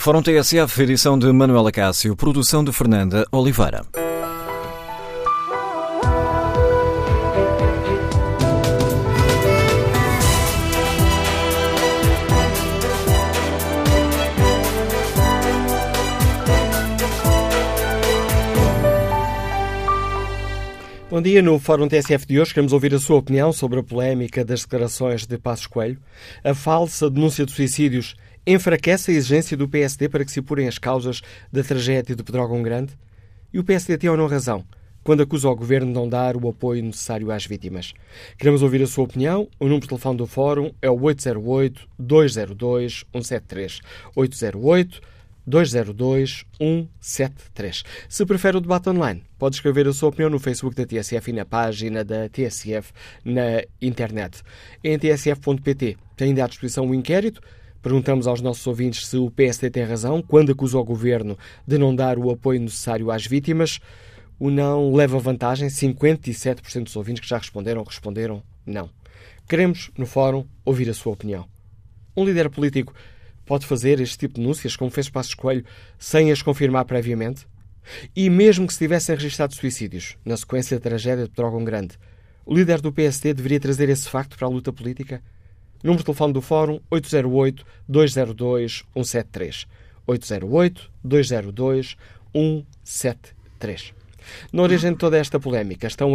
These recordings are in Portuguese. Fórum TSF, edição de Manuel Acácio, produção de Fernanda Oliveira. Bom dia. No Fórum TSF de hoje queremos ouvir a sua opinião sobre a polémica das declarações de Passos Coelho. A falsa denúncia de suicídios enfraquece a exigência do PSD para que se apurem as causas da tragédia de Pedrógão Grande? E o PSD tem ou não razão quando acusa o Governo de não dar o apoio necessário às vítimas? Queremos ouvir a sua opinião. O número de telefone do Fórum é o 808-202-173. 808-202-173. Se prefere o debate online, pode escrever a sua opinião no Facebook da TSF e na página da TSF na internet. Em tsf.pt tem ainda à disposição um inquérito. Perguntamos aos nossos ouvintes se o PSD tem razão quando acusa o Governo de não dar o apoio necessário às vítimas. O não leva vantagem. 57% dos ouvintes que já responderam não. Queremos, no Fórum, ouvir a sua opinião. Um líder político pode fazer este tipo de denúncias, como fez Passos Coelho, sem as confirmar previamente? E mesmo que se tivessem registrado suicídios na sequência da tragédia de Pedrógão Grande, o líder do PSD deveria trazer esse facto para a luta política? Número de telefone do Fórum, 808-202-173. 808-202-173. Na origem de toda esta polémica estão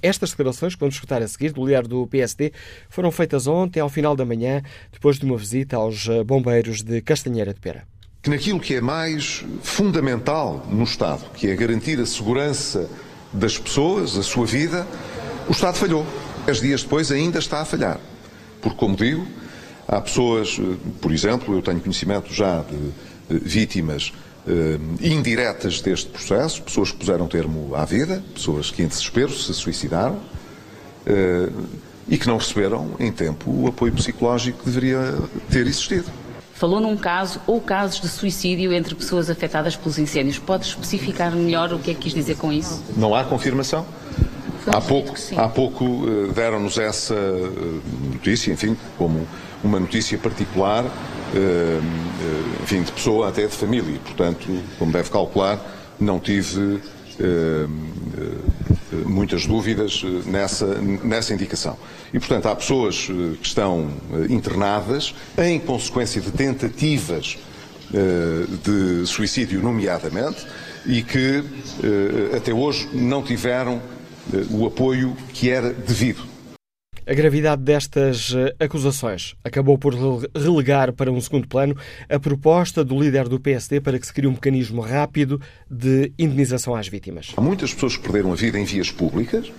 estas declarações que vamos escutar a seguir do líder do PSD. Foram feitas ontem, ao final da manhã, depois de uma visita aos bombeiros de Castanheira de Pera. Que naquilo que é mais fundamental no Estado, que é garantir a segurança das pessoas, a sua vida, o Estado falhou. 10 dias depois ainda está a falhar. Porque, como digo, há pessoas, por exemplo, eu tenho conhecimento já de vítimas indiretas deste processo, pessoas que puseram termo à vida, pessoas que em desespero se suicidaram e que não receberam em tempo o apoio psicológico que deveria ter existido. Falou num caso ou casos de suicídio entre pessoas afetadas pelos incêndios. Pode especificar melhor o que é que quis dizer com isso? Não há confirmação. Há pouco deram-nos essa notícia, enfim, como uma notícia particular, enfim, de pessoa até de família, e, portanto, como deve calcular, não tive muitas dúvidas nessa indicação. E, portanto, há pessoas que estão internadas em consequência de tentativas de suicídio, nomeadamente, e que até hoje não tiveram o apoio que era devido. A gravidade destas acusações acabou por relegar para um segundo plano a proposta do líder do PSD para que se crie um mecanismo rápido de indenização às vítimas. Há muitas pessoas que perderam a vida em vias públicas.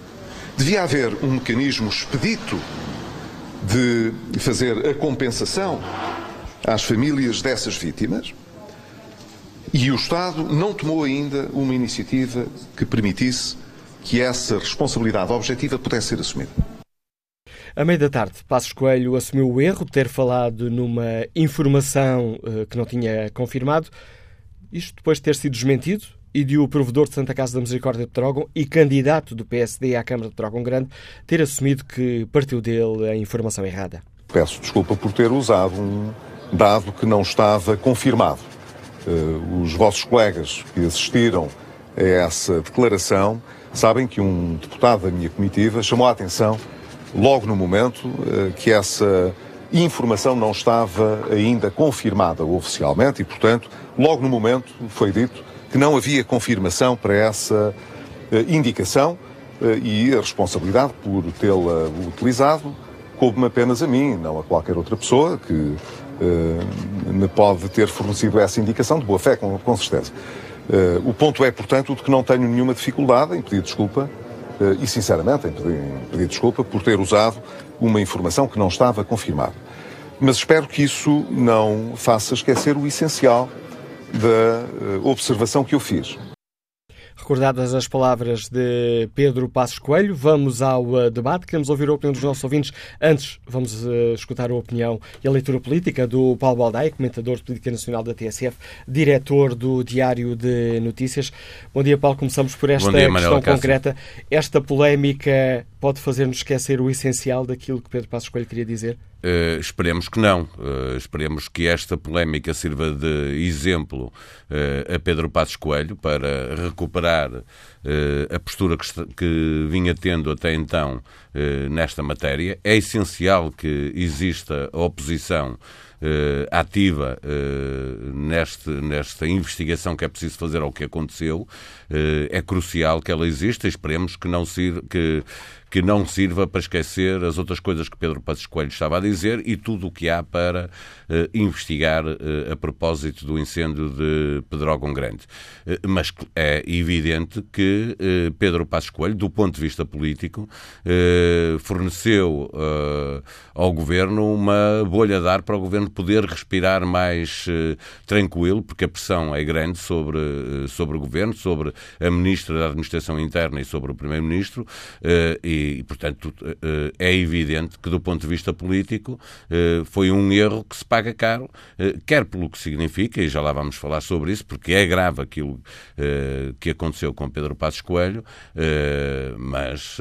Devia haver um mecanismo expedito de fazer a compensação às famílias dessas vítimas. E o Estado não tomou ainda uma iniciativa que permitisse que essa responsabilidade objetiva pudesse ser assumida. À meia da tarde, Passos Coelho assumiu o erro de ter falado numa informação que não tinha confirmado, isto depois de ter sido desmentido e de o provedor de Santa Casa da Misericórdia de Pedrógão e candidato do PSD à Câmara de Pedrógão Grande ter assumido que partiu dele a informação errada. Peço desculpa por ter usado um dado que não estava confirmado. Os vossos colegas que assistiram a essa declaração sabem que um deputado da minha comitiva chamou a atenção, logo no momento, que essa informação não estava ainda confirmada oficialmente e, portanto, logo no momento foi dito que não havia confirmação para essa indicação e a responsabilidade por tê-la utilizado coube-me apenas a mim, não a qualquer outra pessoa que me pode ter fornecido essa indicação, de boa fé, com certeza. O ponto é, portanto, de que não tenho nenhuma dificuldade em pedir desculpa e, sinceramente, em pedir desculpa por ter usado uma informação que não estava confirmada. Mas espero que isso não faça esquecer o essencial da observação que eu fiz. Recordadas as palavras de Pedro Passos Coelho, vamos ao debate. Queremos ouvir a opinião dos nossos ouvintes. Antes, vamos escutar a opinião e a leitura política do Paulo Baldaia, comentador de Política Nacional da TSF, diretor do Diário de Notícias. Bom dia, Paulo. Começamos por esta questão concreta. Esta polémica pode fazer-nos esquecer o essencial daquilo que Pedro Passos Coelho queria dizer? Esperemos que não. Esperemos que esta polémica sirva de exemplo a Pedro Passos Coelho para recuperar a postura que vinha tendo até então nesta matéria. É essencial que exista a oposição ativa nesta investigação que é preciso fazer ao que aconteceu. É crucial que ela exista e esperemos que não sirva para esquecer as outras coisas que Pedro Passos Coelho estava a dizer e tudo o que há para investigar a propósito do incêndio de Pedrógão Grande. Mas é evidente que Pedro Passos Coelho, do ponto de vista político, forneceu ao Governo uma bolha de ar para o Governo poder respirar mais tranquilo, porque a pressão é grande sobre o Governo, sobre a Ministra da Administração Interna e sobre o Primeiro-Ministro, e, portanto, é evidente que, do ponto de vista político, foi um erro que se paga caro, quer pelo que significa, e já lá vamos falar sobre isso, porque é grave aquilo que aconteceu com Pedro Passos Coelho, mas,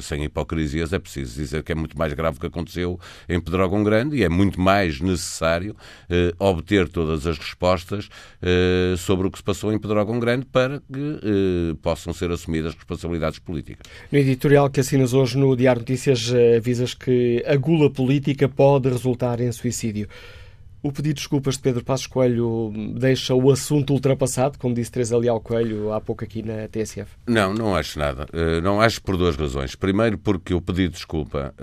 sem hipocrisias, é preciso dizer que é muito mais grave o que aconteceu em Pedrógão Grande e é muito mais necessário obter todas as respostas sobre o que se passou em Pedrógão Grande para que possam ser assumidas responsabilidades políticas. No editorial que assinas hoje no Diário de Notícias, avisas que a gula política pode resultar em suicídio. O pedido de desculpas de Pedro Passos Coelho deixa o assunto ultrapassado, como disse Teresa Leal Coelho há pouco aqui na TSF? Não, não acho nada. Não acho por duas razões. Primeiro, porque o pedido de desculpa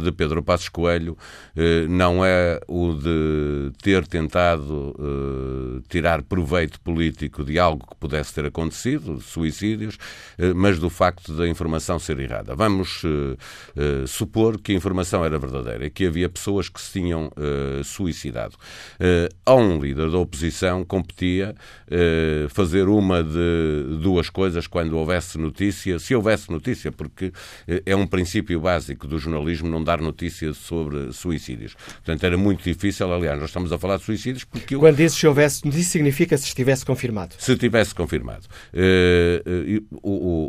de Pedro Passos Coelho não é o de ter tentado tirar proveito político de algo que pudesse ter acontecido, suicídios, mas do facto da informação ser errada. Vamos supor que a informação era verdadeira e que havia pessoas que se tinham suicidado. A um líder da oposição competia fazer uma de duas coisas quando houvesse notícia, se houvesse notícia, porque é um princípio básico do jornalismo não dar notícia sobre suicídios. Portanto, era muito difícil, aliás, nós estamos a falar de suicídios porque... Quando dizes se houvesse notícia, significa se estivesse confirmado. Se tivesse confirmado.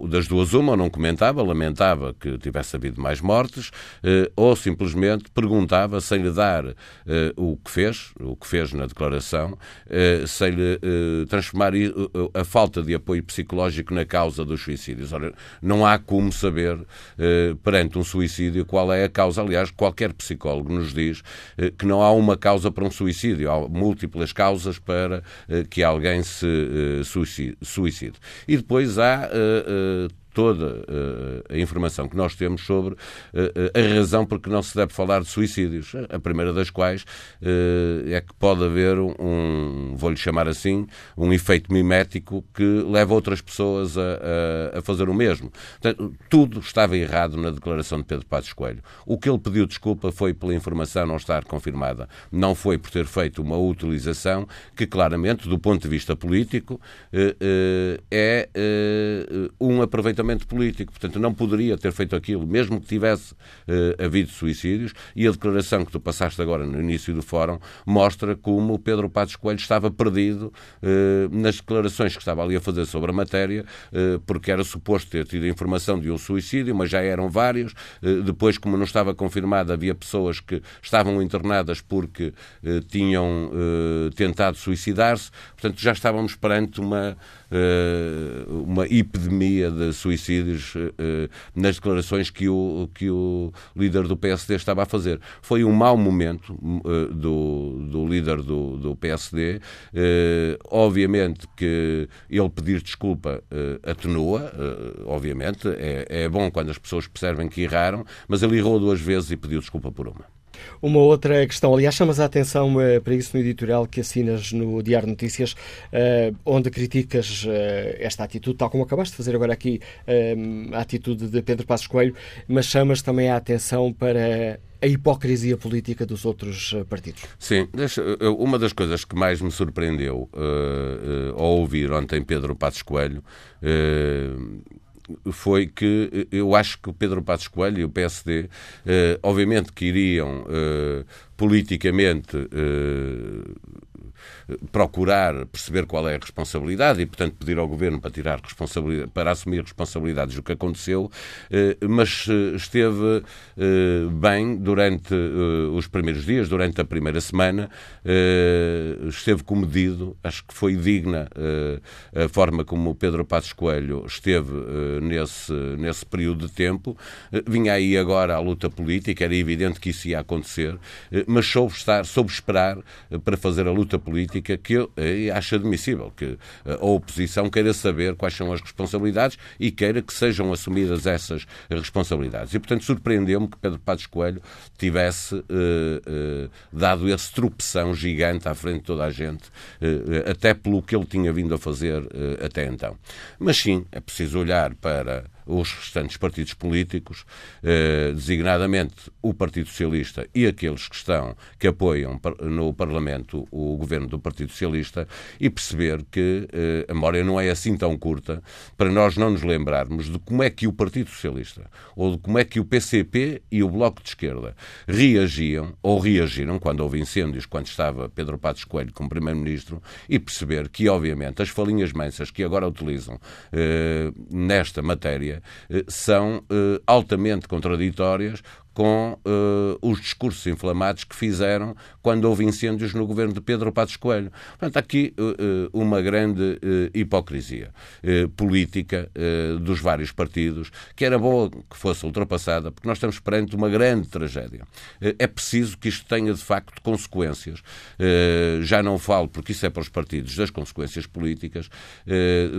Das duas uma, ou não comentava, lamentava que tivesse havido mais mortes, ou simplesmente perguntava sem lhe dar o que fez na declaração, sem transformar a falta de apoio psicológico na causa dos suicídios. Ora, não há como saber perante um suicídio qual é a causa. Aliás, qualquer psicólogo nos diz que não há uma causa para um suicídio, há múltiplas causas para que alguém se suicide. E depois há toda a informação que nós temos sobre a razão por que não se deve falar de suicídios, a primeira das quais é que pode haver um, vou-lhe chamar assim, um efeito mimético que leva outras pessoas a fazer o mesmo. Portanto, tudo estava errado na declaração de Pedro Passos Coelho. O que ele pediu desculpa foi pela informação não estar confirmada, não foi por ter feito uma utilização que claramente, do ponto de vista político, é um aproveitamento político, portanto não poderia ter feito aquilo, mesmo que tivesse havido suicídios, e a declaração que tu passaste agora no início do fórum mostra como o Pedro Passos Coelho estava perdido nas declarações que estava ali a fazer sobre a matéria, porque era suposto ter tido informação de um suicídio, mas já eram vários, depois como não estava confirmado havia pessoas que estavam internadas porque tinham tentado suicidar-se, portanto já estávamos perante uma epidemia de suicídios nas declarações que o líder do PSD estava a fazer. Foi um mau momento do líder do PSD. Obviamente que ele pedir desculpa atenua, obviamente, é bom quando as pessoas percebem que erraram, mas ele errou duas vezes e pediu desculpa por uma. Uma outra questão, aliás, chamas a atenção para isso no editorial que assinas no Diário de Notícias, onde criticas esta atitude, tal como acabaste de fazer agora aqui, a atitude de Pedro Passos Coelho, mas chamas também a atenção para a hipocrisia política dos outros partidos. Sim, uma das coisas que mais me surpreendeu ao ouvir ontem Pedro Passos Coelho foi que eu acho que o Pedro Passos Coelho e o PSD, obviamente que iriam politicamente procurar perceber qual é a responsabilidade e, portanto, pedir ao Governo para tirar responsabilidade, para assumir responsabilidades do que aconteceu, mas esteve bem durante os primeiros dias, durante a primeira semana, esteve comedido, acho que foi digna a forma como o Pedro Passos Coelho esteve nesse período de tempo. Vinha aí agora a luta política, era evidente que isso ia acontecer, mas soube esperar para fazer a luta política, que eu acho admissível, que a oposição queira saber quais são as responsabilidades e queira que sejam assumidas essas responsabilidades. E, portanto, surpreendeu-me que Pedro Passos Coelho tivesse dado esse tropeção gigante à frente de toda a gente, até pelo que ele tinha vindo a fazer até então. Mas sim, é preciso olhar para os restantes partidos políticos, designadamente o Partido Socialista e aqueles que apoiam no Parlamento o governo do Partido Socialista, e perceber que a memória não é assim tão curta para nós não nos lembrarmos de como é que o Partido Socialista ou de como é que o PCP e o Bloco de Esquerda reagiram quando houve incêndios, quando estava Pedro Passos Coelho como Primeiro-Ministro, e perceber que, obviamente, as falinhas mensas que agora utilizam nesta matéria são altamente contraditórias com os discursos inflamados que fizeram quando houve incêndios no governo de Pedro Passos Coelho. Portanto, há aqui uma grande hipocrisia política dos vários partidos, que era boa que fosse ultrapassada, porque nós estamos perante uma grande tragédia. É preciso que isto tenha, de facto, consequências. Já não falo, porque isso é para os partidos, das consequências políticas,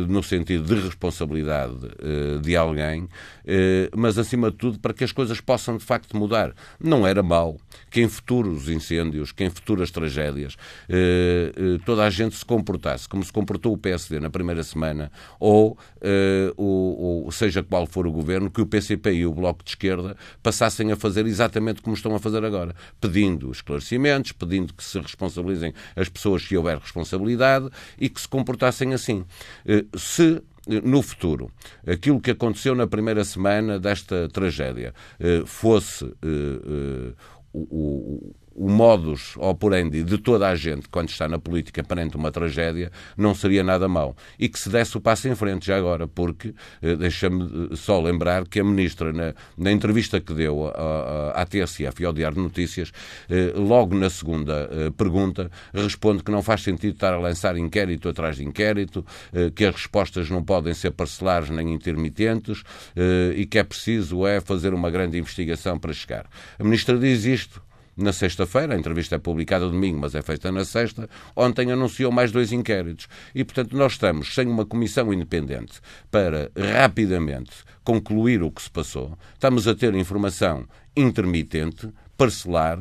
no sentido de responsabilidade de alguém, mas, acima de tudo, para que as coisas possam, de facto, de mudar. Não era mau que em futuros incêndios, que em futuras tragédias, toda a gente se comportasse como se comportou o PSD na primeira semana, ou seja qual for o governo, que o PCP e o Bloco de Esquerda passassem a fazer exatamente como estão a fazer agora, pedindo esclarecimentos, pedindo que se responsabilizem as pessoas se houver responsabilidade, e que se comportassem assim. Se no futuro aquilo que aconteceu na primeira semana desta tragédia fosse o modus operandi de toda a gente quando está na política perante uma tragédia, não seria nada mau. E que se desse o passo em frente já agora, porque deixa-me só lembrar que a Ministra, na entrevista que deu à TSF e ao Diário de Notícias, logo na segunda pergunta, responde que não faz sentido estar a lançar inquérito atrás de inquérito, que as respostas não podem ser parcelares nem intermitentes, e que é preciso fazer uma grande investigação para chegar. A Ministra diz isto na sexta-feira, a entrevista é publicada domingo, mas é feita na sexta, ontem anunciou mais 2 inquéritos. E, portanto, nós estamos sem uma comissão independente para rapidamente concluir o que se passou. Estamos a ter informação intermitente, parcelar,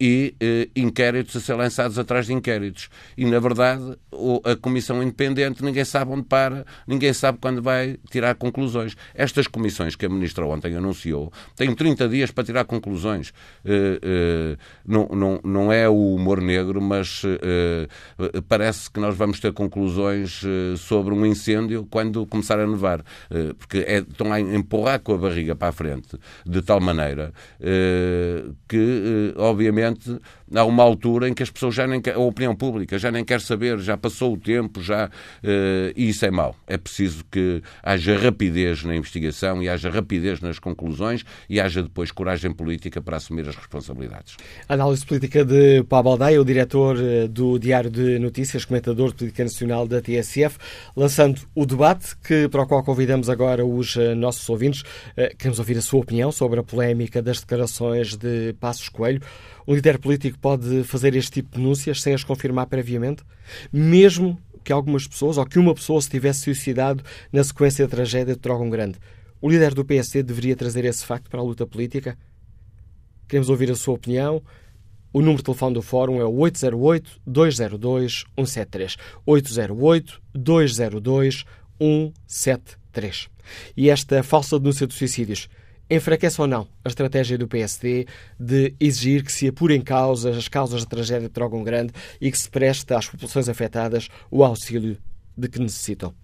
e inquéritos a ser lançados atrás de inquéritos. E, na verdade, a Comissão Independente, ninguém sabe onde para, ninguém sabe quando vai tirar conclusões. Estas comissões que a Ministra ontem anunciou têm 30 dias para tirar conclusões. Não é o humor negro, mas parece que nós vamos ter conclusões sobre um incêndio quando começar a nevar, porque estão a empurrar com a barriga para a frente, de tal maneira que, obviamente, há uma altura em que as pessoas já nem querem, a opinião pública já nem quer saber, já passou o tempo, e isso é mau. É preciso que haja rapidez na investigação e haja rapidez nas conclusões e haja depois coragem política para assumir as responsabilidades. Análise política de Paulo Baldaia, o diretor do Diário de Notícias, comentador de política nacional da TSF, lançando o debate para o qual convidamos agora os nossos ouvintes. Queremos ouvir a sua opinião sobre a polémica das declarações de Passos Coelho. Um líder político pode fazer este tipo de denúncias sem as confirmar previamente, mesmo que algumas pessoas, ou que uma pessoa, se tivesse suicidado na sequência da tragédia de Pedrógão Grande. O líder do PSD deveria trazer esse facto para a luta política? Queremos ouvir a sua opinião. O número de telefone do Fórum é o 808-202-173. 808-202-173. E esta falsa denúncia de suicídios enfraquece ou não a estratégia do PSD de exigir que se apurem as causas da tragédia de Pedrógão Grande e que se preste às populações afetadas o auxílio de que necessitam?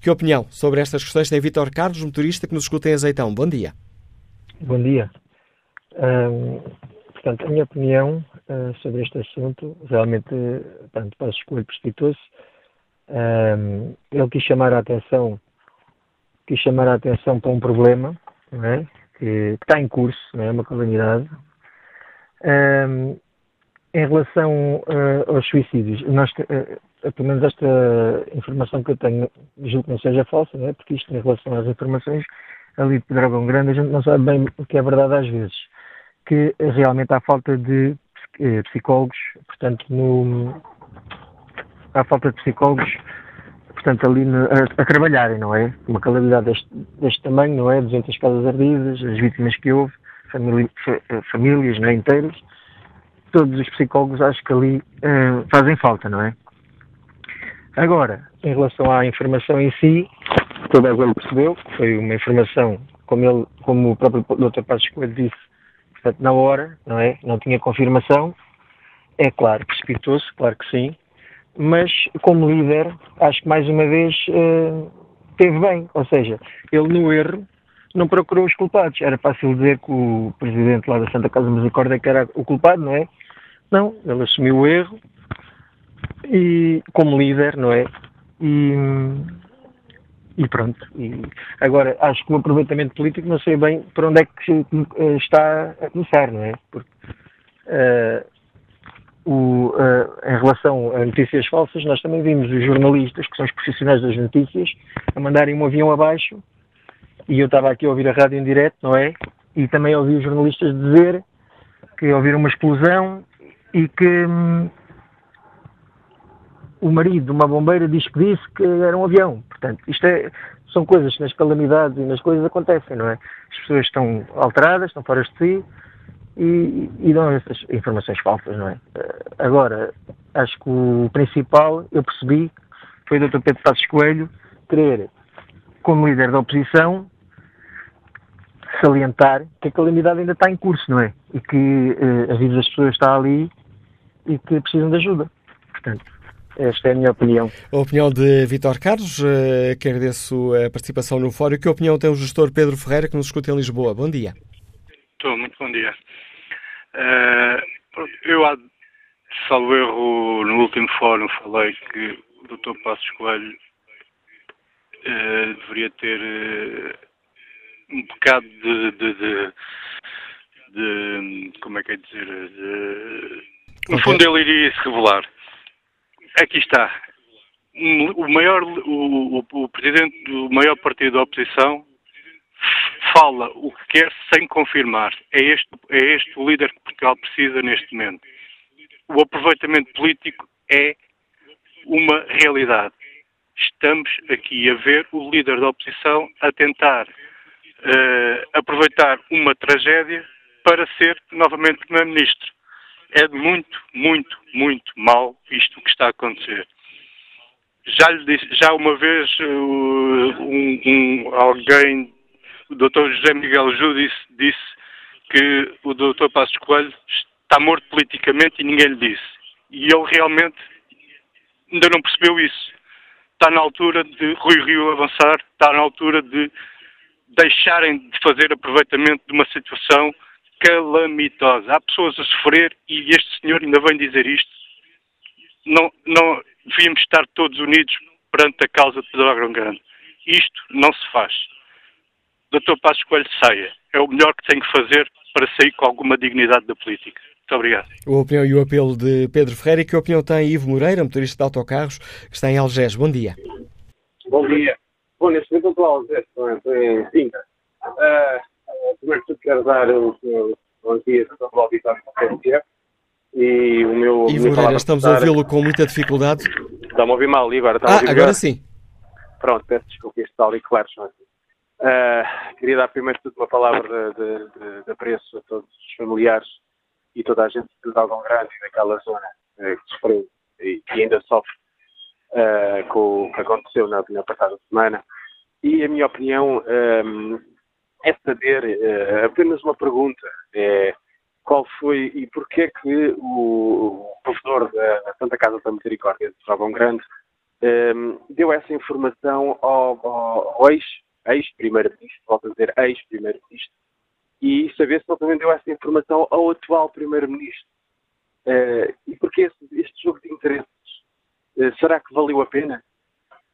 Que opinião sobre estas questões tem Vítor Carlos, motorista que nos escuta em Azeitão? Bom dia. Bom dia. Portanto, a minha opinião sobre este assunto. Realmente, tanto Passos Coelho precipitou-se. Ele quis chamar a atenção para um problema, não é? que está em curso, não é? Uma calamidade. Em relação aos suicídios, pelo menos esta informação que eu tenho, julgo que não seja falsa, não é? Porque isto, em relação às informações ali de Pedrógão Grande, a gente não sabe bem o que é verdade às vezes, que realmente há falta de psicólogos, portanto, ali a trabalharem, não é? Uma calamidade deste tamanho, não é? 200 casas ardidas, as vítimas que houve, famílias, não é? Inteiras. Todos os psicólogos, acho que ali fazem falta, não é? Agora, em relação à informação em si, toda a gente percebeu que foi uma informação, como o próprio Dr. Passos Coelho disse, portanto, na hora, não é? Não tinha confirmação. É claro, precipitou-se, claro que sim. Mas, como líder, acho que mais uma vez teve bem. Ou seja, ele no erro não procurou os culpados. Era fácil dizer que o presidente lá da Santa Casa Misericórdia que era o culpado, não é? Não, ele assumiu o erro e como líder, não é? E pronto. E agora, acho que o aproveitamento político não sei bem para onde é que está a começar, não é? Porque em relação a notícias falsas, nós também vimos os jornalistas, que são os profissionais das notícias, a mandarem um avião abaixo. E eu estava aqui a ouvir a rádio em direto, não é? E também ouvi os jornalistas dizer que ouviram uma explosão e que o marido de uma bombeira disse que era um avião. Portanto, isto são coisas que nas calamidades e nas coisas acontecem, não é? As pessoas estão alteradas, estão fora de si e dão essas informações falsas, não é? Agora, acho que o principal, eu percebi, foi o Dr. Pedro Passos Coelho querer, como líder da oposição, salientar que a calamidade ainda está em curso, não é? E que a vida das pessoas está ali e que precisam de ajuda. Portanto, esta é a minha opinião. A opinião de Vítor Carlos, que agradeço a participação no fórum. Que opinião tem o gestor Pedro Ferreira, que nos escuta em Lisboa? Bom dia. Muito bom dia. Eu, salvo erro, no último fórum falei que o Dr. Passos Coelho deveria ter um bocado de como é que é dizer, no fundo ele iria se revelar. Aqui está o presidente do maior partido da oposição fala o que quer sem confirmar. É este o líder que Portugal precisa neste momento. O aproveitamento político é uma realidade. Estamos aqui a ver o líder da oposição a tentar aproveitar uma tragédia para ser novamente Primeiro-Ministro. É muito, muito, muito mal isto que está a acontecer. Já lhe disse, já uma vez alguém, o Dr. José Miguel Júdice, disse que o Dr. Passos Coelho está morto politicamente e ninguém lhe disse. E ele realmente ainda não percebeu isso. Está na altura de Rui Rio avançar, está na altura de deixarem de fazer aproveitamento de uma situação calamitosa. Há pessoas a sofrer e este senhor ainda vem dizer isto. Não devíamos estar todos unidos perante a causa de Pedrógão Grande. Isto não se faz. Dr. Passos Coelho, saia. É o melhor que tem que fazer para sair com alguma dignidade da política. Muito obrigado. A opinião e o apelo de Pedro Ferreira. E que opinião tem Ivo Moreira, motorista de autocarros, que está em Algés? Bom dia. Bom dia. Bom, neste momento eu estou a Algés, estou em Sintra. Primeiro de tudo quero dar os meus bons dias ao Paulo Baldaia e o meu... Ivo Moreira, estamos a ouvi-lo com muita dificuldade. Está-me a ouvir mal ali agora. Agora sim. Pronto, peço desculpa, isto está ali claro, não é? Queria dar primeiro de tudo uma palavra de apreço a todos os familiares e toda a gente de Pedrógão Grande e daquela zona que sofreu e ainda sofre com o que aconteceu na passada semana. E a minha opinião é saber, apenas uma pergunta, qual foi e porquê que o provedor da Santa Casa da Misericórdia de Pedrógão Grande deu essa informação ao ex-primeiro-ministro, volto a dizer ex-primeiro-ministro, e saber se ele também deu essa informação ao atual Primeiro-Ministro. E porque este jogo de interesses, será que valeu a pena?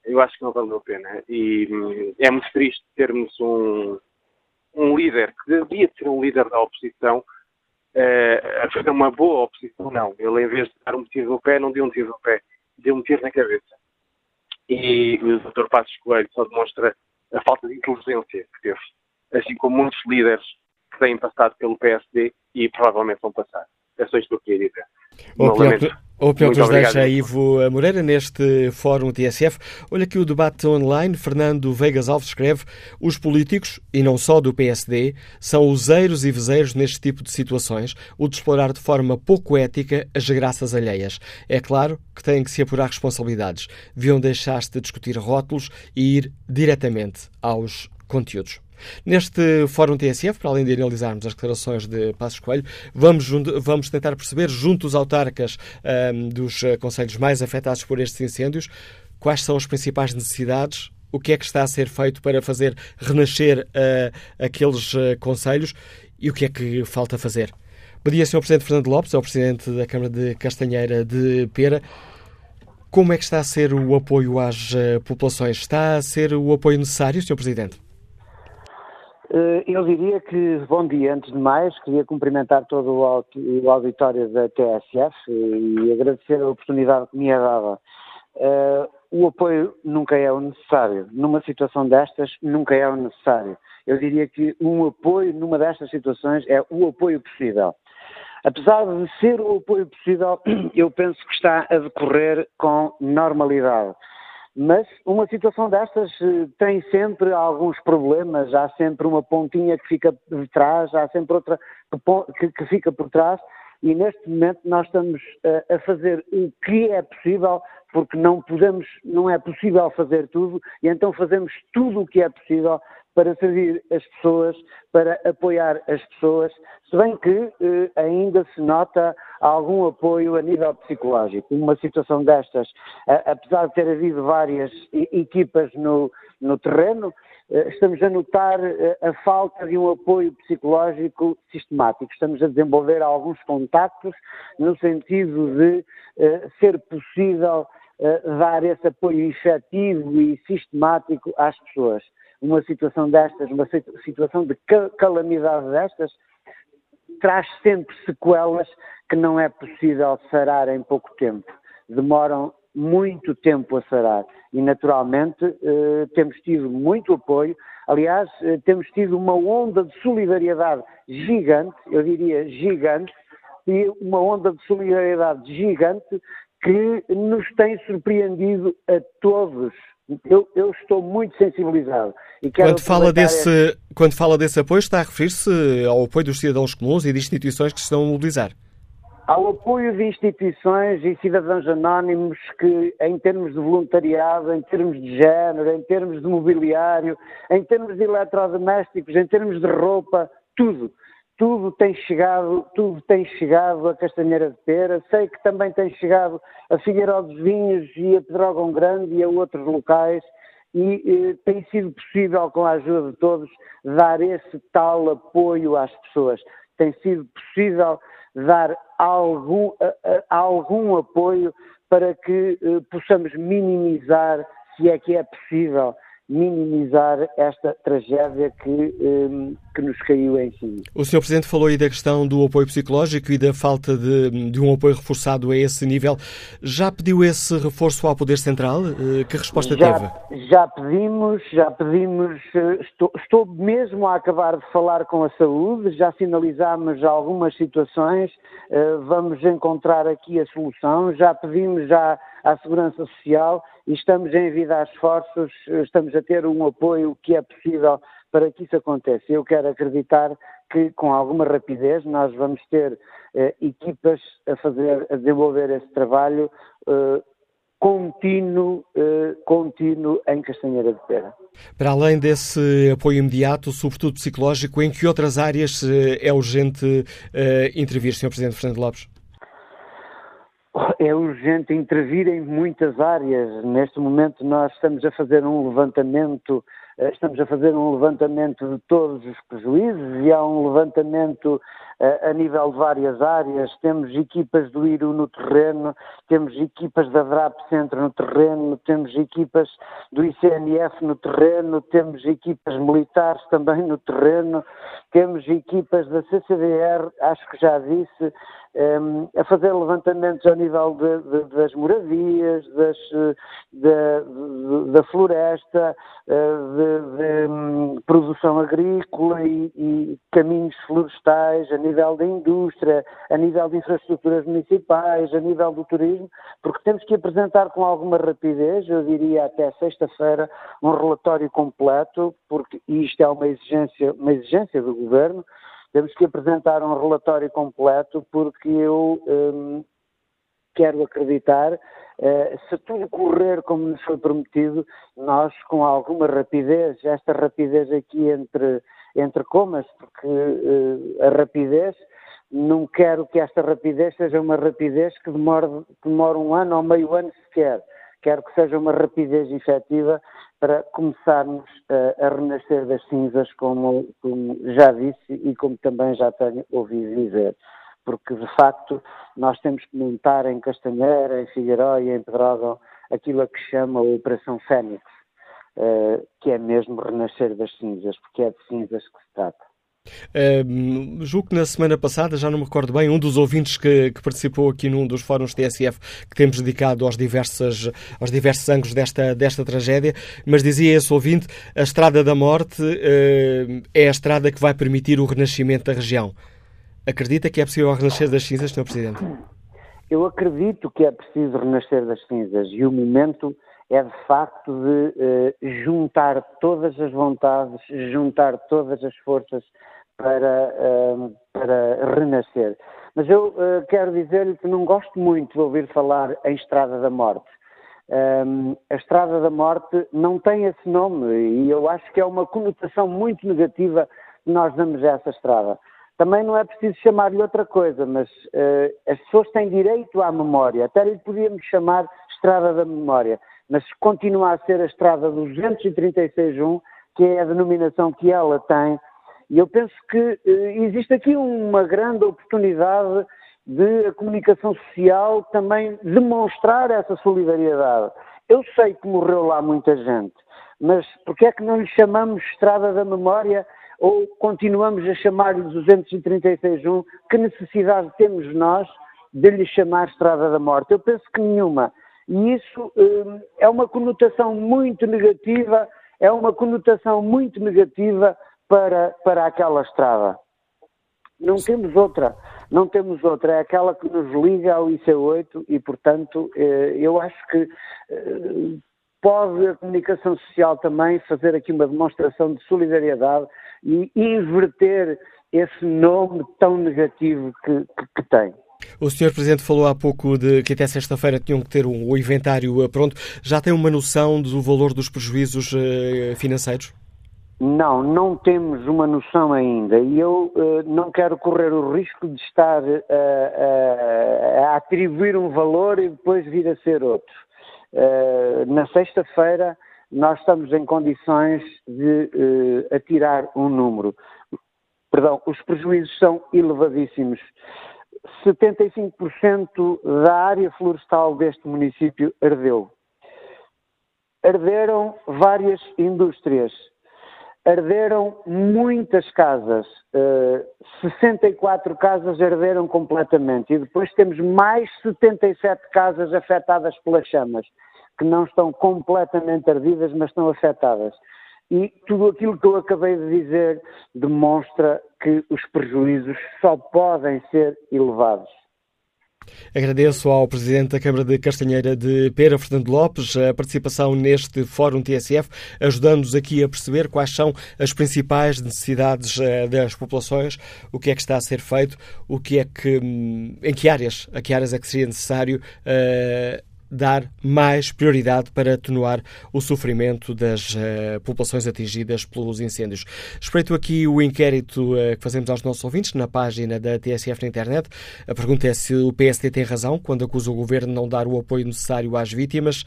Eu acho que não valeu a pena. E é muito triste termos um líder, que devia de ser um líder da oposição, a fazer uma boa oposição, não. Ele, em vez de dar um tiro no pé, não deu um tiro no pé, deu um tiro na cabeça. E o Dr. Passos Coelho só demonstra a falta de inteligência que teve, assim como muitos líderes que têm passado pelo PSD e provavelmente vão passar. É só isto que eu queria dizer. Opinião que nos deixa Ivo Moreira neste Fórum TSF. Olha aqui o debate online. Fernando Vegas Alves escreve: os políticos, e não só do PSD, são useiros e vezeiros neste tipo de situações, o de explorar de forma pouco ética as graças alheias. É claro que têm que se apurar responsabilidades. Deviam deixar-se de discutir rótulos e ir diretamente aos conteúdos. Neste Fórum TSF, para além de analisarmos as declarações de Passos Coelho, vamos tentar perceber, junto aos autarcas dos concelhos mais afetados por estes incêndios, quais são as principais necessidades, o que é que está a ser feito para fazer renascer aqueles concelhos e o que é que falta fazer. Bom dia, Sr. Presidente Fernando Lopes, ao Presidente da Câmara de Castanheira de Pera. Como é que está a ser o apoio às populações? Está a ser o apoio necessário, Sr. Presidente? Eu diria que, bom dia, antes de mais, queria cumprimentar todo o auditório da TSF e agradecer a oportunidade que me é dada. O apoio nunca é o necessário. Numa situação destas, nunca é o necessário. Eu diria que um apoio numa destas situações é o apoio possível. Apesar de ser o apoio possível, eu penso que está a decorrer com normalidade. Mas uma situação destas tem sempre alguns problemas, há sempre uma pontinha que fica de trás, há sempre outra que fica por trás, e neste momento nós estamos a fazer o que é possível, porque não é possível fazer tudo, e então fazemos tudo o que é possível para servir as pessoas, para apoiar as pessoas, se bem que ainda se nota algum apoio a nível psicológico. Uma situação destas, apesar de ter havido várias equipas no terreno, estamos a notar a falta de um apoio psicológico sistemático. Estamos a desenvolver alguns contactos no sentido de ser possível dar esse apoio efetivo e sistemático às pessoas. Uma situação destas, uma situação de calamidade destas, traz sempre sequelas que não é possível sarar em pouco tempo. Demoram muito tempo a sarar e, naturalmente, temos tido muito apoio. Aliás, temos tido uma onda de solidariedade gigante, eu diria gigante, e uma onda de solidariedade gigante que nos tem surpreendido a todos. Eu estou muito sensibilizado. E quando fala desse apoio, está a referir-se ao apoio dos cidadãos comuns e de instituições que se estão a mobilizar? Ao apoio de instituições e cidadãos anónimos que, em termos de voluntariado, em termos de género, em termos de mobiliário, em termos de eletrodomésticos, em termos de roupa, tudo tem chegado a Castanheira de Pera. Sei que também tem chegado a Figueiró dos Vinhos e a Pedrógão Grande e a outros locais, e tem sido possível, com a ajuda de todos, dar esse tal apoio às pessoas. Tem sido possível dar algum apoio para que possamos minimizar, se é que é possível, minimizar esta tragédia que nos caiu em cima. O Sr. Presidente falou aí da questão do apoio psicológico e da falta de um apoio reforçado a esse nível. Já pediu esse reforço ao Poder Central? Que resposta teve? Já pedimos. Estou mesmo a acabar de falar com a saúde, já sinalizámos algumas situações, vamos encontrar aqui a solução, já pedimos já à Segurança Social e estamos a envidar esforços, estamos a ter um apoio que é possível para que isso aconteça. Eu quero acreditar que, com alguma rapidez, nós vamos ter equipas a desenvolver esse trabalho contínuo em Castanheira de Pera. Para além desse apoio imediato, sobretudo psicológico, em que outras áreas é urgente intervir, Sr. Presidente Fernando Lopes? É urgente intervir em muitas áreas. Neste momento nós estamos a fazer um levantamento estamos a fazer um levantamento de todos os prejuízos e há um levantamento a nível de várias áreas. Temos equipas do IRU no terreno, temos equipas da DRAP Centro no terreno, temos equipas do ICNF no terreno, temos equipas militares também no terreno, temos equipas da CCDR, acho que já disse, a fazer levantamentos ao nível das moravias, da floresta, de produção agrícola e caminhos florestais, a nível da indústria, a nível de infraestruturas municipais, a nível do turismo, porque temos que apresentar com alguma rapidez, eu diria até sexta-feira, um relatório completo, porque isto é uma exigência do Governo. Temos que apresentar um relatório completo, porque eu quero acreditar, se tudo correr como nos foi prometido, nós com alguma rapidez, esta rapidez aqui entre comas, porque a rapidez, não quero que esta rapidez seja uma rapidez que demore um ano ou meio ano sequer. Quero que seja uma rapidez efetiva para começarmos a renascer das cinzas, como já disse e como também já tenho ouvido dizer. Porque, de facto, nós temos que montar em Castanheira, em Figueiró e em Pedrógão aquilo a que chama a Operação Fénix, que é mesmo renascer das cinzas, porque é de cinzas que se trata. Julgo que na semana passada, já não me recordo bem, um dos ouvintes que participou aqui num dos fóruns TSF que temos dedicado aos diversos ângulos desta tragédia, mas dizia esse ouvinte, a Estrada da Morte é a estrada que vai permitir o renascimento da região. Acredita que é possível renascer das cinzas, Sr. Presidente? Eu acredito que é preciso renascer das cinzas e o momento é de facto de juntar todas as vontades, juntar todas as forças para renascer. Mas eu quero dizer-lhe que não gosto muito de ouvir falar em Estrada da Morte. A Estrada da Morte não tem esse nome e eu acho que é uma conotação muito negativa que nós damos a essa estrada. Também não é preciso chamar-lhe outra coisa, mas as pessoas têm direito à memória, até lhe podíamos chamar Estrada da Memória, mas continua a ser a Estrada 236.1, que é a denominação que ela tem, e eu penso que existe aqui uma grande oportunidade de a comunicação social também demonstrar essa solidariedade. Eu sei que morreu lá muita gente, mas porque é que não lhe chamamos Estrada da Memória ou continuamos a chamar-lhe 236.1? Que necessidade temos nós de lhe chamar Estrada da Morte? Eu penso que nenhuma. E isso é uma conotação muito negativa, para aquela estrada. Não temos outra, é aquela que nos liga ao IC8 e, portanto, eu acho que pode a comunicação social também fazer aqui uma demonstração de solidariedade e inverter esse nome tão negativo que tem. O Sr. Presidente falou há pouco de que até sexta-feira tinham que ter o inventário pronto. Já tem uma noção do valor dos prejuízos financeiros? Não, não temos uma noção ainda. E eu não quero correr o risco de estar a atribuir um valor e depois vir a ser outro. Na sexta-feira nós estamos em condições de atirar um número. Perdão, os prejuízos são elevadíssimos. 75% da área florestal deste município ardeu. Arderam várias indústrias, arderam muitas casas, 64 casas arderam completamente e depois temos mais 77 casas afetadas pelas chamas, que não estão completamente ardidas, mas estão afetadas. E tudo aquilo que eu acabei de dizer demonstra que os prejuízos só podem ser elevados. Agradeço ao Presidente da Câmara de Castanheira de Pera, Fernando Lopes, a participação neste Fórum TSF, ajudando-nos aqui a perceber quais são as principais necessidades das populações, o que é que está a ser feito, em que áreas é que seria necessário dar mais prioridade para atenuar o sofrimento das populações atingidas pelos incêndios. Espreito aqui o inquérito que fazemos aos nossos ouvintes na página da TSF na internet. A pergunta é se o PSD tem razão quando acusa o Governo de não dar o apoio necessário às vítimas.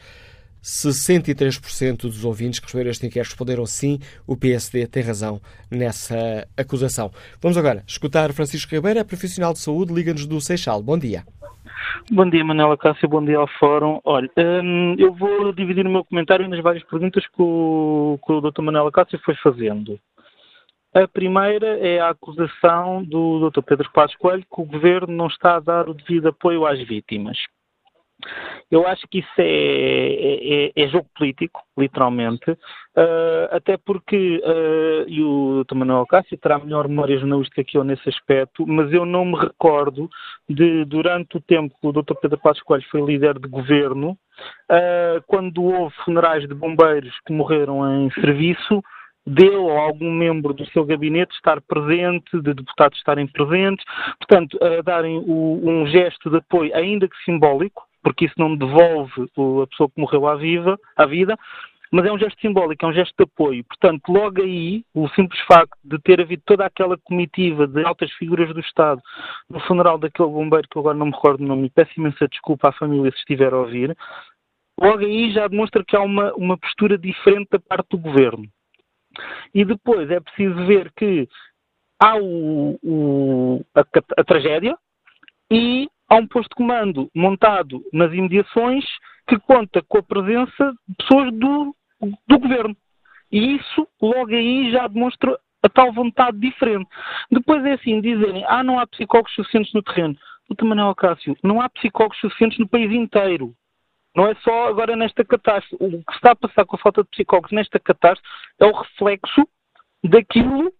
63% dos ouvintes que responderam a este inquérito responderam sim, o PSD tem razão nessa acusação. Vamos agora escutar Francisco Ribeira, profissional de saúde, liga-nos do Seixal. Bom dia. Bom dia, Manuel Acácio, bom dia ao Fórum. Olha, eu vou dividir o meu comentário nas várias perguntas que o Dr. Manuel Acácio foi fazendo. A primeira é a acusação do Dr. Pedro Passos Coelho que o Governo não está a dar o devido apoio às vítimas. Eu acho que isso é jogo político, literalmente, até porque, e o Dr. Manuel Acácio terá melhor memória jornalística que eu nesse aspecto, mas eu não me recordo de, durante o tempo que o Dr. Pedro Passos Coelho foi líder de governo, quando houve funerais de bombeiros que morreram em serviço, deu a algum membro do seu gabinete estar presente, de deputados estarem presentes, portanto, a darem um gesto de apoio, ainda que simbólico, porque isso não devolve a pessoa que morreu à vida, mas é um gesto simbólico, é um gesto de apoio. Portanto, logo aí, o simples facto de ter havido toda aquela comitiva de altas figuras do Estado no funeral daquele bombeiro, que eu agora não me recordo o nome, e peço imensa desculpa à família se estiver a ouvir, logo aí já demonstra que há uma postura diferente da parte do Governo. E depois é preciso ver que há a tragédia e há um posto de comando montado nas imediações que conta com a presença de pessoas do Governo. E isso logo aí já demonstra a tal vontade diferente. Depois é assim, dizerem, não há psicólogos suficientes no terreno. Doutor Manuel Acácio, não há psicólogos suficientes no país inteiro. Não é só agora nesta catástrofe. O que se está a passar com a falta de psicólogos nesta catástrofe é o reflexo daquilo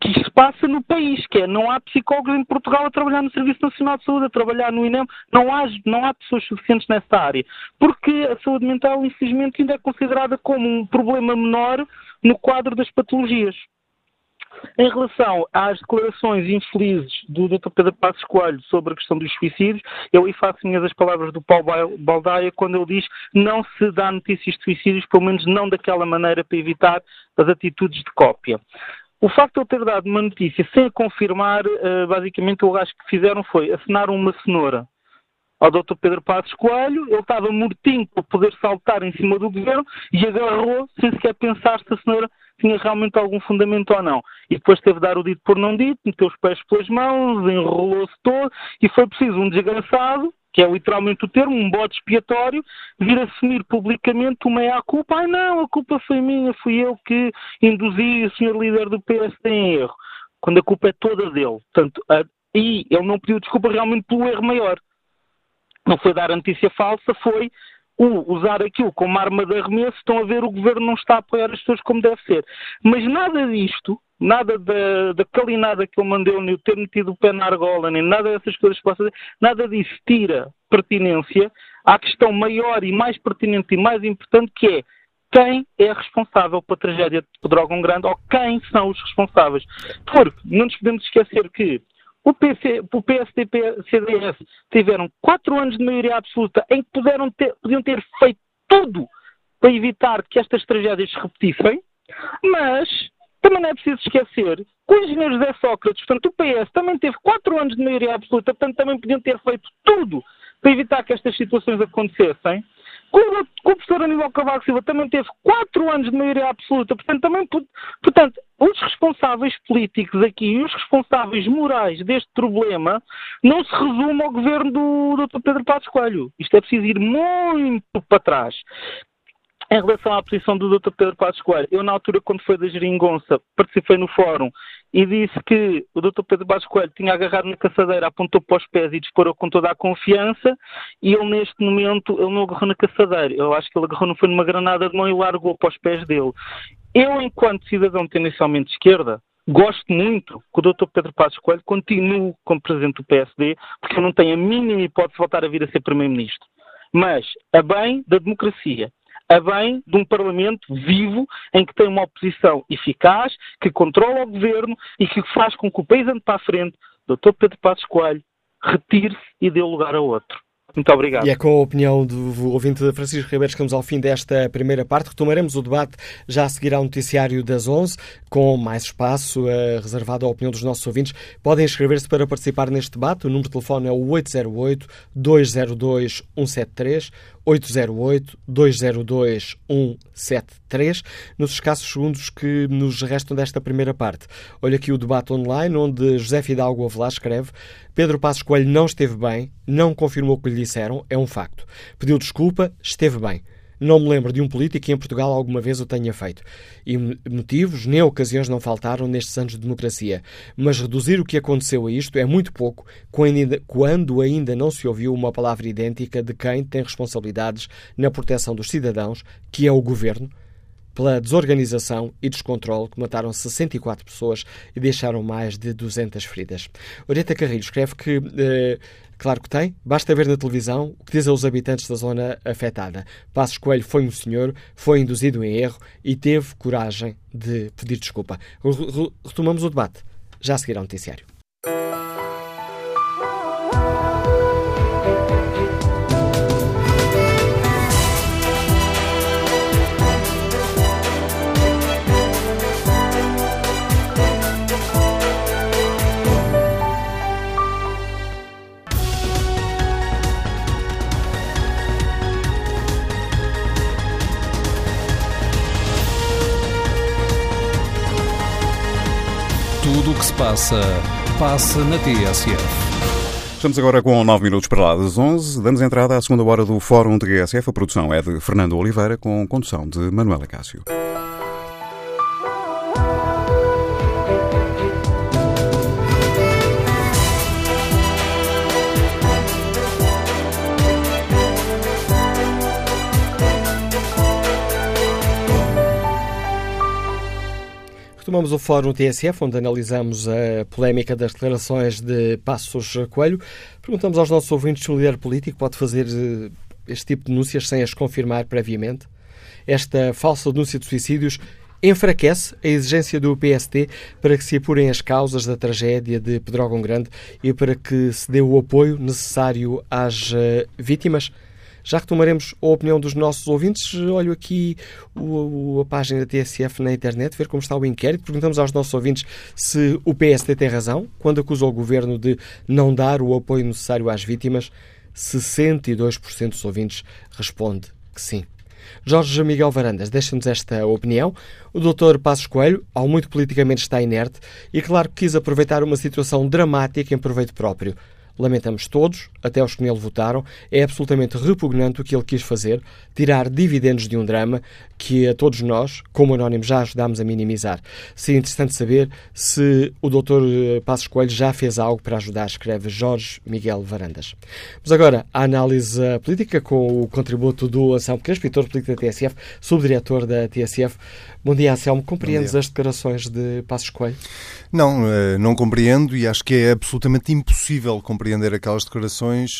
que se passa no país, que é não há psicólogos em Portugal a trabalhar no Serviço Nacional de Saúde, a trabalhar no INEM, não há pessoas suficientes nessa área, porque a saúde mental, infelizmente, ainda é considerada como um problema menor no quadro das patologias. Em relação às declarações infelizes do Dr. Pedro Passos Coelho sobre a questão dos suicídios, eu aí faço minhas as palavras do Paulo Baldaia quando ele diz que não se dá notícias de suicídios, pelo menos não daquela maneira, para evitar as atitudes de cópia. O facto de eu ter dado uma notícia sem a confirmar, basicamente o gajo que fizeram foi acenar uma cenoura ao Dr. Pedro Passos Coelho, ele estava mortinho para poder saltar em cima do Governo e agarrou sem sequer pensar se a cenoura tinha realmente algum fundamento ou não. E depois teve de dar o dito por não dito, meteu os pés pelas mãos, enrolou-se todo e foi preciso um desgraçado, que é literalmente o termo, um bode expiatório, vir assumir publicamente uma meia-culpa. Não, a culpa foi minha, fui eu que induzi o senhor líder do PSD em erro. Quando a culpa é toda dele. Portanto, e ele não pediu desculpa realmente pelo erro maior. Não foi dar a notícia falsa, foi usar aquilo como arma de arremesso. Estão a ver, o Governo não está a apoiar as pessoas como deve ser. Mas nada disto, nada da calinada que eu mandei, nem o ter metido o pé na argola, nem nada dessas coisas que posso dizer, nada disso tira pertinência à questão maior e mais pertinente e mais importante, que é quem é responsável pela tragédia de Pedrógão Grande, ou quem são os responsáveis. Porque não nos podemos esquecer que o PSD e o CDS tiveram 4 anos de maioria absoluta em que podiam ter feito tudo para evitar que estas tragédias se repetissem, mas também não é preciso esquecer que o engenheiro José Sócrates, portanto o PS, também teve 4 anos de maioria absoluta, portanto também podiam ter feito tudo para evitar que estas situações acontecessem. O professor Aníbal Cavaco Silva também teve 4 anos de maioria absoluta, portanto, os responsáveis políticos aqui e os responsáveis morais deste problema não se resume ao Governo do Dr. Pedro Passos Coelho. Isto é preciso ir muito para trás. Em relação à posição do Dr. Pedro Passos Coelho, eu na altura, quando foi da geringonça, participei no fórum e disse que o Dr. Pedro Passos Coelho tinha agarrado na caçadeira, apontou para os pés e disparou com toda a confiança, e ele neste momento, ele não agarrou na caçadeira, eu acho que ele agarrou, não foi numa granada de mão e largou para os pés dele. Eu, enquanto cidadão tendencialmente de esquerda, gosto muito que o Dr. Pedro Passos Coelho continue como presidente do PSD, porque eu não tenho a mínima hipótese de voltar a vir a ser primeiro-ministro. Mas, a bem da democracia, a bem de um Parlamento vivo, em que tem uma oposição eficaz, que controla o Governo e que faz com que o país ande para a frente, Dr. Pedro Passos Coelho retire-se e dê lugar a outro. Muito obrigado. E é com a opinião do ouvinte Francisco Ribeiro que estamos ao fim desta primeira parte. Retomaremos o debate já a seguir ao noticiário das 11, com mais espaço reservado à opinião dos nossos ouvintes. Podem inscrever-se para participar neste debate. O número de telefone é o 808-202-173, 808-202-173, nos escassos segundos que nos restam desta primeira parte. Olha aqui o debate online, onde José Fidalgo Avelar escreve: Pedro Passos Coelho não esteve bem, não confirmou o que lhe disseram, é um facto. Pediu desculpa, esteve bem. Não me lembro de um político que em Portugal alguma vez o tenha feito. E motivos nem ocasiões não faltaram nestes anos de democracia. Mas reduzir o que aconteceu a isto é muito pouco, quando ainda não se ouviu uma palavra idêntica de quem tem responsabilidades na proteção dos cidadãos, que é o governo, pela desorganização e descontrole que mataram 64 pessoas e deixaram mais de 200 feridas. Orieta Carrilho escreve que... Claro que tem. Basta ver na televisão o que dizem os habitantes da zona afetada. Passos Coelho foi um senhor, foi induzido em erro e teve coragem de pedir desculpa. Retomamos o debate. Já a seguir ao noticiário. Tudo o que se passa, passa na TSF. Estamos agora com 9 minutos para lá das 11. Damos entrada à segunda hora do Fórum de TSF. A produção é de Fernando Oliveira, com condução de Manuel Acácio. Tomamos o Fórum TSF, onde analisamos a polémica das declarações de Passos Coelho. Perguntamos aos nossos ouvintes se um líder político pode fazer este tipo de denúncias sem as confirmar previamente. Esta falsa denúncia de suicídios enfraquece a exigência do PSD para que se apurem as causas da tragédia de Pedrógão Grande e para que se dê o apoio necessário às vítimas. Já retomaremos a opinião dos nossos ouvintes. Olho aqui a página da TSF na internet, ver como está o inquérito. Perguntamos aos nossos ouvintes se o PSD tem razão quando acusa o Governo de não dar o apoio necessário às vítimas. 62% dos ouvintes responde que sim. Jorge Miguel Varandas, deixa-nos esta opinião. O Dr. Passos Coelho, ao muito politicamente, está inerte e claro que quis aproveitar uma situação dramática em proveito próprio. Lamentamos todos, até os que nele votaram. É absolutamente repugnante o que ele quis fazer, tirar dividendos de um drama que a todos nós, como anónimos, já ajudámos a minimizar. Seria interessante saber se o Dr. Passos Coelho já fez algo para ajudar, escreve Jorge Miguel Varandas. Mas agora, a análise política com o contributo do Anselmo Crespo, editor político da TSF, subdiretor da TSF. Bom dia, Anselmo. Compreendes as declarações de Passos Coelho? Não compreendo e acho que é absolutamente impossível compreender aquelas declarações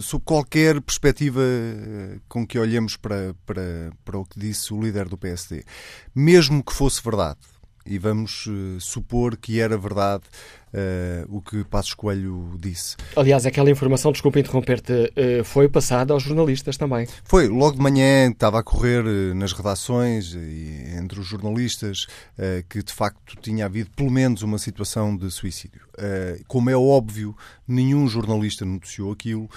sob qualquer perspectiva com que olhemos para o que disse o líder do PSD. Mesmo que fosse verdade, e vamos supor que era verdade o que Passos Coelho disse. Aliás, aquela informação, desculpa interromper-te, foi passada aos jornalistas também. Foi, logo de manhã estava a correr nas redações e entre os jornalistas que de facto tinha havido pelo menos uma situação de suicídio. Como é óbvio, nenhum jornalista noticiou aquilo,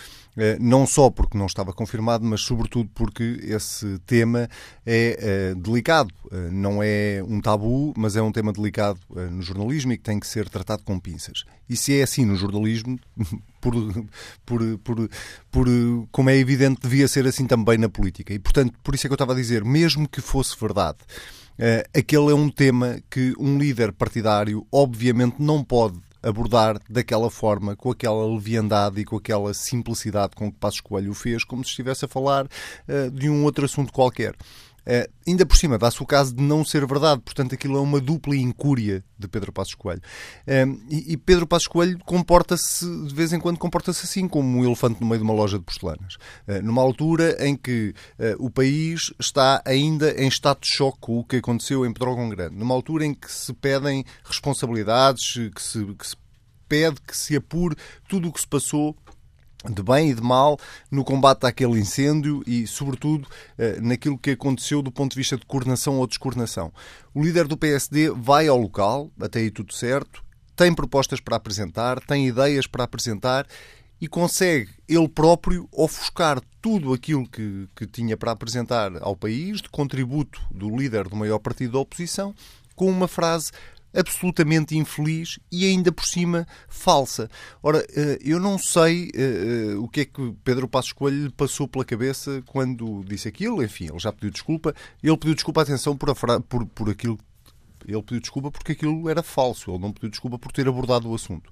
não só porque não estava confirmado, mas sobretudo porque esse tema é delicado. Não é um tabu, mas é um tema delicado no jornalismo e que tem que ser tratado com pinças. E se é assim no jornalismo, como é evidente, devia ser assim também na política. E, portanto, por isso é que eu estava a dizer, mesmo que fosse verdade, aquele é um tema que um líder partidário obviamente não pode abordar daquela forma, com aquela leviandade e com aquela simplicidade com que Passos Coelho o fez, como se estivesse a falar de um outro assunto qualquer. Ainda por cima, dá-se o caso de não ser verdade, portanto aquilo é uma dupla incúria de Pedro Passos Coelho. E Pedro Passos Coelho de vez em quando comporta-se assim, como um elefante no meio de uma loja de porcelanas. Numa altura em que o país está ainda em estado de choque com o que aconteceu em Pedrógão Grande, numa altura em que se pedem responsabilidades, que se pede que se apure tudo o que se passou de bem e de mal no combate àquele incêndio e, sobretudo, naquilo que aconteceu do ponto de vista de coordenação ou descoordenação. O líder do PSD vai ao local, até aí tudo certo, tem propostas para apresentar, tem ideias para apresentar e consegue ele próprio ofuscar tudo aquilo que tinha para apresentar ao país, de contributo do líder do maior partido da oposição, com uma frase absolutamente infeliz e ainda por cima falsa. Ora, eu não sei o que é que Pedro Passos Coelho lhe passou pela cabeça quando disse aquilo. Enfim, ele já pediu desculpa. Ele pediu desculpa, atenção, por aquilo que... Ele pediu desculpa porque aquilo era falso, ele não pediu desculpa por ter abordado o assunto.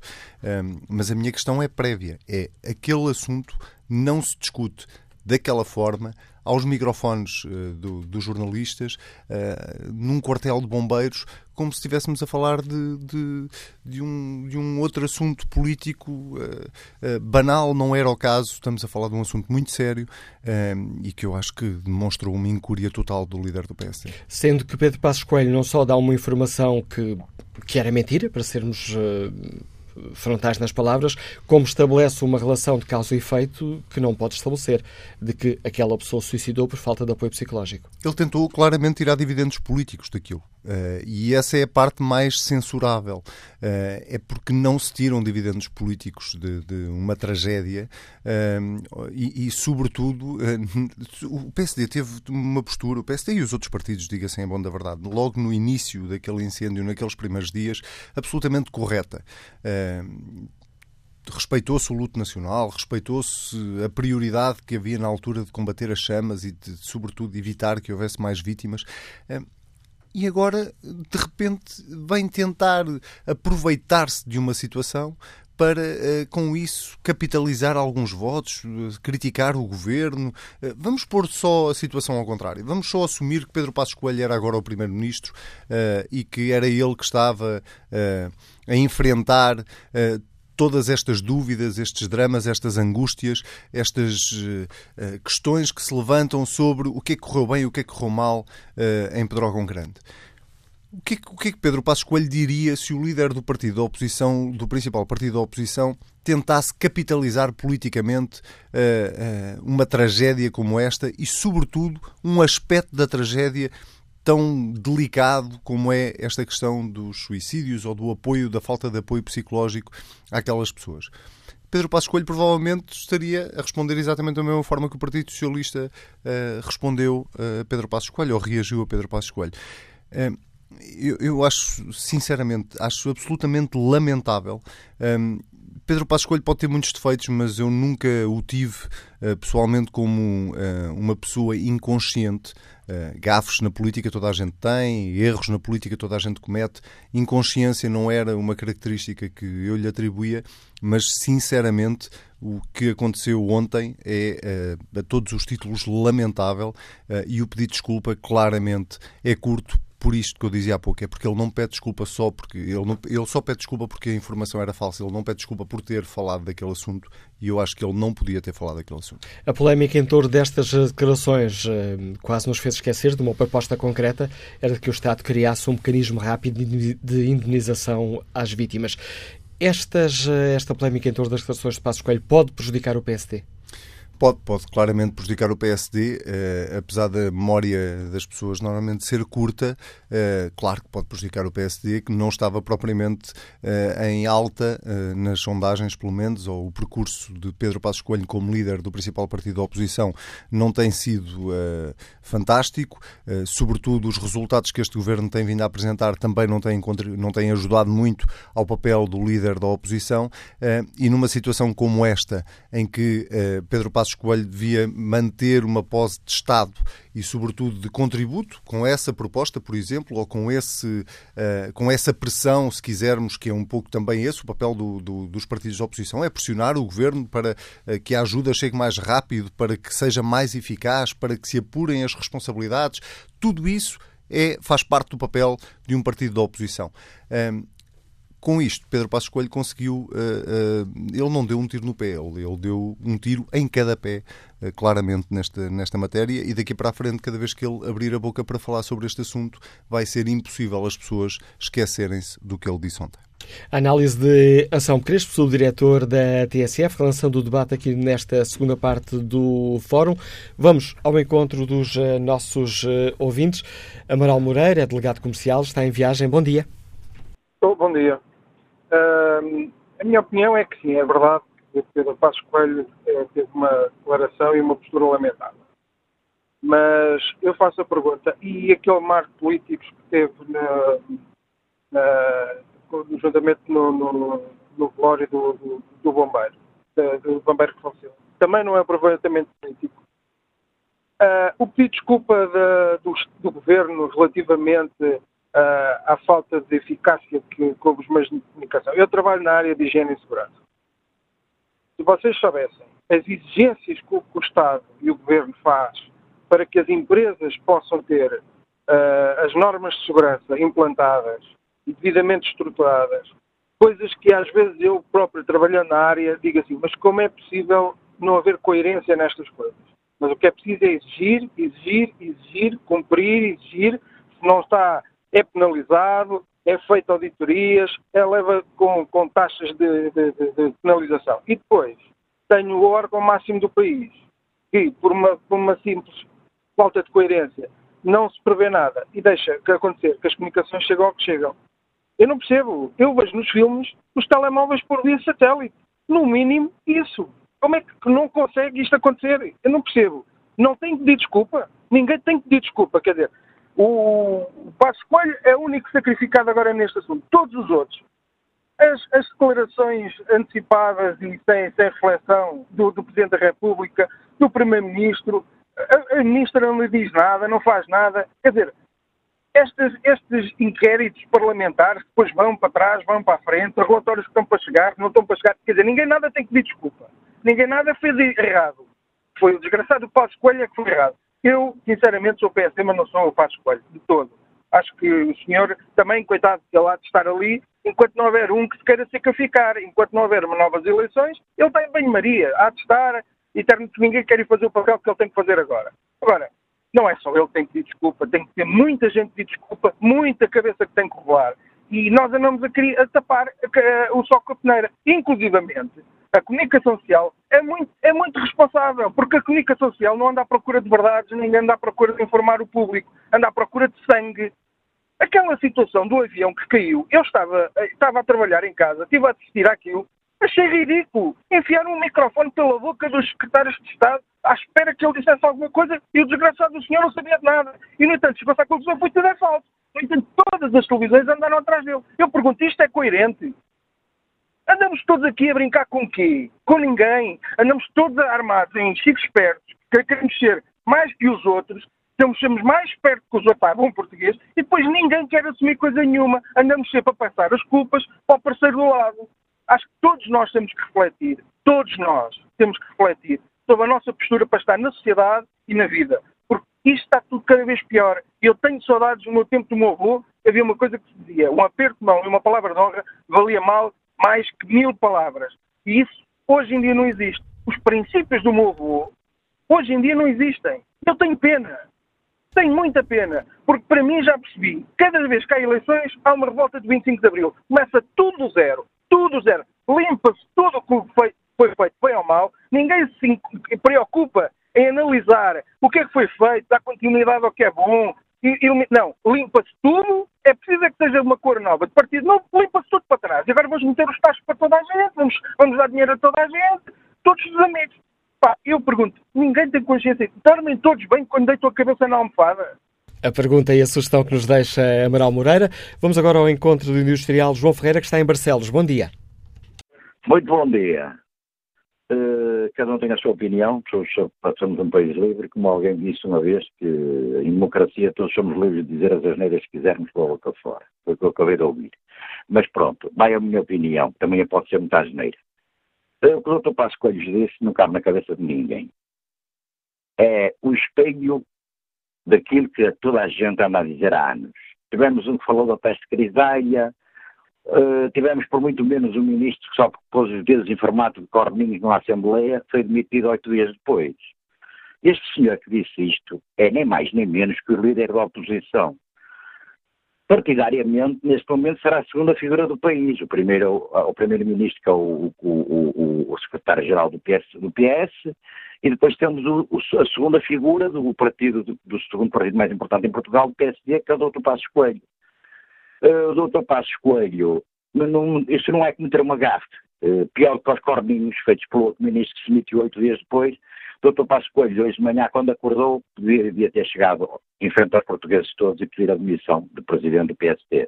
Mas a minha questão é prévia, é aquele assunto não se discute daquela forma, aos microfones dos jornalistas, num quartel de bombeiros, como se estivéssemos a falar de um outro assunto político banal. Não era o caso, estamos a falar de um assunto muito sério e que eu acho que demonstrou uma incúria total do líder do PSD. Sendo que Pedro Passos Coelho não só dá uma informação que era mentira, para sermos... frontais nas palavras, como estabelece uma relação de causa e efeito que não pode estabelecer, de que aquela pessoa se suicidou por falta de apoio psicológico. Ele tentou claramente tirar dividendos políticos daquilo. E essa é a parte mais censurável. É porque não se tiram dividendos políticos de uma tragédia e sobretudo, o PSD teve uma postura, o PSD e os outros partidos, diga-se em bom da verdade, logo no início daquele incêndio, naqueles primeiros dias, absolutamente correta. Respeitou-se o luto nacional, respeitou-se a prioridade que havia na altura de combater as chamas e de, sobretudo, evitar que houvesse mais vítimas. E agora, de repente, vem tentar aproveitar-se de uma situação para, com isso, capitalizar alguns votos, criticar o governo. Vamos pôr só a situação ao contrário. Vamos só assumir que Pedro Passos Coelho era agora o primeiro-ministro e que era ele que estava a enfrentar todas estas dúvidas, estes dramas, estas angústias, estas questões que se levantam sobre o que é que correu bem e o que é que correu mal em Pedrógão Grande. O que é que Pedro Passos Coelho diria se o líder do partido da oposição, do principal partido da oposição, tentasse capitalizar politicamente uma tragédia como esta e, sobretudo, um aspecto da tragédia tão delicado como é esta questão dos suicídios ou do apoio, da falta de apoio psicológico àquelas pessoas? Pedro Passos Coelho provavelmente estaria a responder exatamente da mesma forma que o Partido Socialista respondeu a Pedro Passos Coelho ou reagiu a Pedro Passos Coelho. Eu acho, sinceramente, acho absolutamente lamentável. Pedro Passos Coelho pode ter muitos defeitos, mas eu nunca o tive pessoalmente como uma pessoa inconsciente. Gafes na política toda a gente tem, erros na política toda a gente comete. Inconsciência não era uma característica que eu lhe atribuía, mas sinceramente o que aconteceu ontem é a todos os títulos lamentável e o pedido de desculpa claramente é curto. Por isto que eu dizia há pouco, é porque ele não pede desculpa só porque... Ele só pede desculpa porque a informação era falsa, ele não pede desculpa por ter falado daquele assunto e eu acho que ele não podia ter falado daquele assunto. A polémica em torno destas declarações quase nos fez esquecer de uma proposta concreta, era que o Estado criasse um mecanismo rápido de indenização às vítimas. Esta polémica em torno das declarações de Passos Coelho pode prejudicar o PSD? Pode claramente prejudicar o PSD, apesar da memória das pessoas normalmente ser curta, claro que pode prejudicar o PSD, que não estava propriamente em alta nas sondagens, pelo menos, ou o percurso de Pedro Passos Coelho como líder do principal partido da oposição não tem sido fantástico, sobretudo os resultados que este governo tem vindo a apresentar também não têm ajudado muito ao papel do líder da oposição, e numa situação como esta, em que Pedro Passos Coelho devia manter uma pose de Estado e, sobretudo, de contributo com essa proposta, por exemplo, ou com essa pressão, se quisermos, que é um pouco também esse o papel dos partidos de oposição, é pressionar o governo para que a ajuda chegue mais rápido, para que seja mais eficaz, para que se apurem as responsabilidades. Tudo isso faz parte do papel de um partido da oposição. Com isto, Pedro Passos Coelho conseguiu... ele não deu um tiro no pé, ele deu um tiro em cada pé, claramente, nesta matéria, e daqui para a frente, cada vez que ele abrir a boca para falar sobre este assunto, vai ser impossível as pessoas esquecerem-se do que ele disse ontem. A análise de Anselmo Crespo, subdiretor da TSF, lançando o debate aqui nesta segunda parte do fórum. Vamos ao encontro dos nossos ouvintes. Amaral Moreira, delegado comercial, está em viagem. Bom dia. Bom dia. A minha opinião é que sim, é verdade que Pedro Passos Coelho teve uma declaração e uma postura lamentável. Mas eu faço a pergunta, e aquele marco político que teve no juntamente no velório do bombeiro, do bombeiro que faleceu, também não é aproveitamento político. O pedido de desculpa do Governo relativamente à falta de eficácia que houve os meios de comunicação. Eu trabalho na área de higiene e segurança. Se vocês soubessem as exigências que o Estado e o Governo faz para que as empresas possam ter as normas de segurança implantadas e devidamente estruturadas, coisas que às vezes eu próprio, trabalhando na área, digo assim, mas como é possível não haver coerência nestas coisas? Mas o que é preciso é exigir, cumprir, exigir. Se não está, é penalizado, é feito auditorias, é leva com taxas de penalização. E depois, tenho o órgão máximo do país, que por uma simples falta de coerência não se prevê nada e deixa que acontecer, que as comunicações chegam ao que chegam. Eu não percebo. Eu vejo nos filmes os telemóveis por via satélite. No mínimo, isso. Como é que não consegue isto acontecer? Eu não percebo. Não tem que pedir desculpa. Ninguém tem que pedir desculpa. Quer dizer, o Passos Coelho é o único sacrificado agora neste assunto. Todos os outros. As declarações antecipadas e sem reflexão do Presidente da República, do Primeiro-Ministro, a Ministra não lhe diz nada, não faz nada. Quer dizer, estes inquéritos parlamentares depois vão para trás, vão para a frente, os relatórios que estão para chegar, não estão para chegar. Quer dizer, ninguém nada tem que pedir desculpa. Ninguém nada fez errado. Foi o desgraçado Passos Coelho é que foi errado. Eu, sinceramente, sou PSD, mas não sou o Passos Coelho, de todo. Acho que o senhor também, coitado, ele há de estar ali, enquanto não houver um que se queira sacrificar, enquanto não houver novas eleições, ele está em banho-maria, há de estar, eterno, que ninguém quer ir fazer o papel que ele tem que fazer agora. Agora, não é só ele que tem que pedir desculpa, tem que ter muita gente que pedir desculpa, muita cabeça que tem que rolar. E nós andamos a tapar o sol com a peneira, inclusivamente. A comunicação social é muito responsável, porque a comunicação social não anda à procura de verdades, nem anda à procura de informar o público, anda à procura de sangue. Aquela situação do avião que caiu, eu estava a trabalhar em casa, estive a assistir àquilo, achei ridículo. Enfiar um microfone pela boca dos secretários de Estado à espera que ele dissesse alguma coisa e o desgraçado do senhor não sabia de nada. E, no entanto, chegou-se à conclusão que foi tudo é falso. No entanto, todas as televisões andaram atrás dele. Eu pergunto, isto é coerente? Andamos todos aqui a brincar com o quê? Com ninguém. Andamos todos armados em chicos espertos, que queremos ser mais que os outros, somos mais espertos que os outros, pá, bom português, e depois ninguém quer assumir coisa nenhuma. Andamos sempre a passar as culpas para o parceiro do lado. Acho que todos nós temos que refletir, sobre a nossa postura para estar na sociedade e na vida. Porque isto está tudo cada vez pior. Eu tenho saudades no meu tempo do meu avô, havia uma coisa que se dizia, um aperto de mão e uma palavra de honra valia mal mais que 1000 palavras. E isso hoje em dia não existe. Os princípios do meu avô hoje em dia não existem. Eu tenho pena. Tenho muita pena. Porque para mim já percebi. Cada vez que há eleições, há uma revolta de 25 de Abril. Começa tudo do zero. Tudo do zero. Limpa-se tudo o que foi feito bem ou mal. Ninguém se preocupa em analisar o que é que foi feito, dar continuidade ao que é bom. Não, limpa-se tudo, é preciso é que seja uma cor nova de partido, não, limpa-se tudo para trás, e agora vamos meter os taxos para toda a gente, vamos dar dinheiro a toda a gente, todos os amigos. Pá, eu pergunto, ninguém tem consciência, dormem todos bem quando deitam a cabeça na almofada? A pergunta e a sugestão que nos deixa Amaral Moreira. Vamos agora ao encontro do industrial João Ferreira, que está em Barcelos. Bom dia. Muito bom dia. Cada um tem a sua opinião, todos somos um país livre, como alguém disse uma vez, que em democracia todos somos livres de dizer as asneiras que quisermos pela boca fora, foi o que eu acabei de ouvir. Mas pronto, vai a minha opinião, também pode ser muita asneira. O que o Dr. Passos Coelho disse não cabe na cabeça de ninguém. É o espelho daquilo que toda a gente anda a dizer há anos. Tivemos um que falou da peste grisalha. Tivemos por muito menos um ministro que só pôs os dedos em formato de corninhos na Assembleia, foi demitido 8 dias depois. Este senhor que disse isto é nem mais nem menos que o líder da oposição. Partidariamente, neste momento, será a segunda figura do país. O primeiro é o primeiro-ministro, que é o secretário-geral do PS, e depois temos a segunda figura do segundo partido mais importante em Portugal, o PSD, que é o Dr. Passos Coelho. O Dr. Passos Coelho, isso não é cometer uma gafe, pior que os corninhos feitos pelo ministro Schmidt 8 dias depois. O Dr. Passos Coelho, hoje de manhã, quando acordou, devia ter chegado em frente aos portugueses todos e pedir a demissão do presidente do PSD.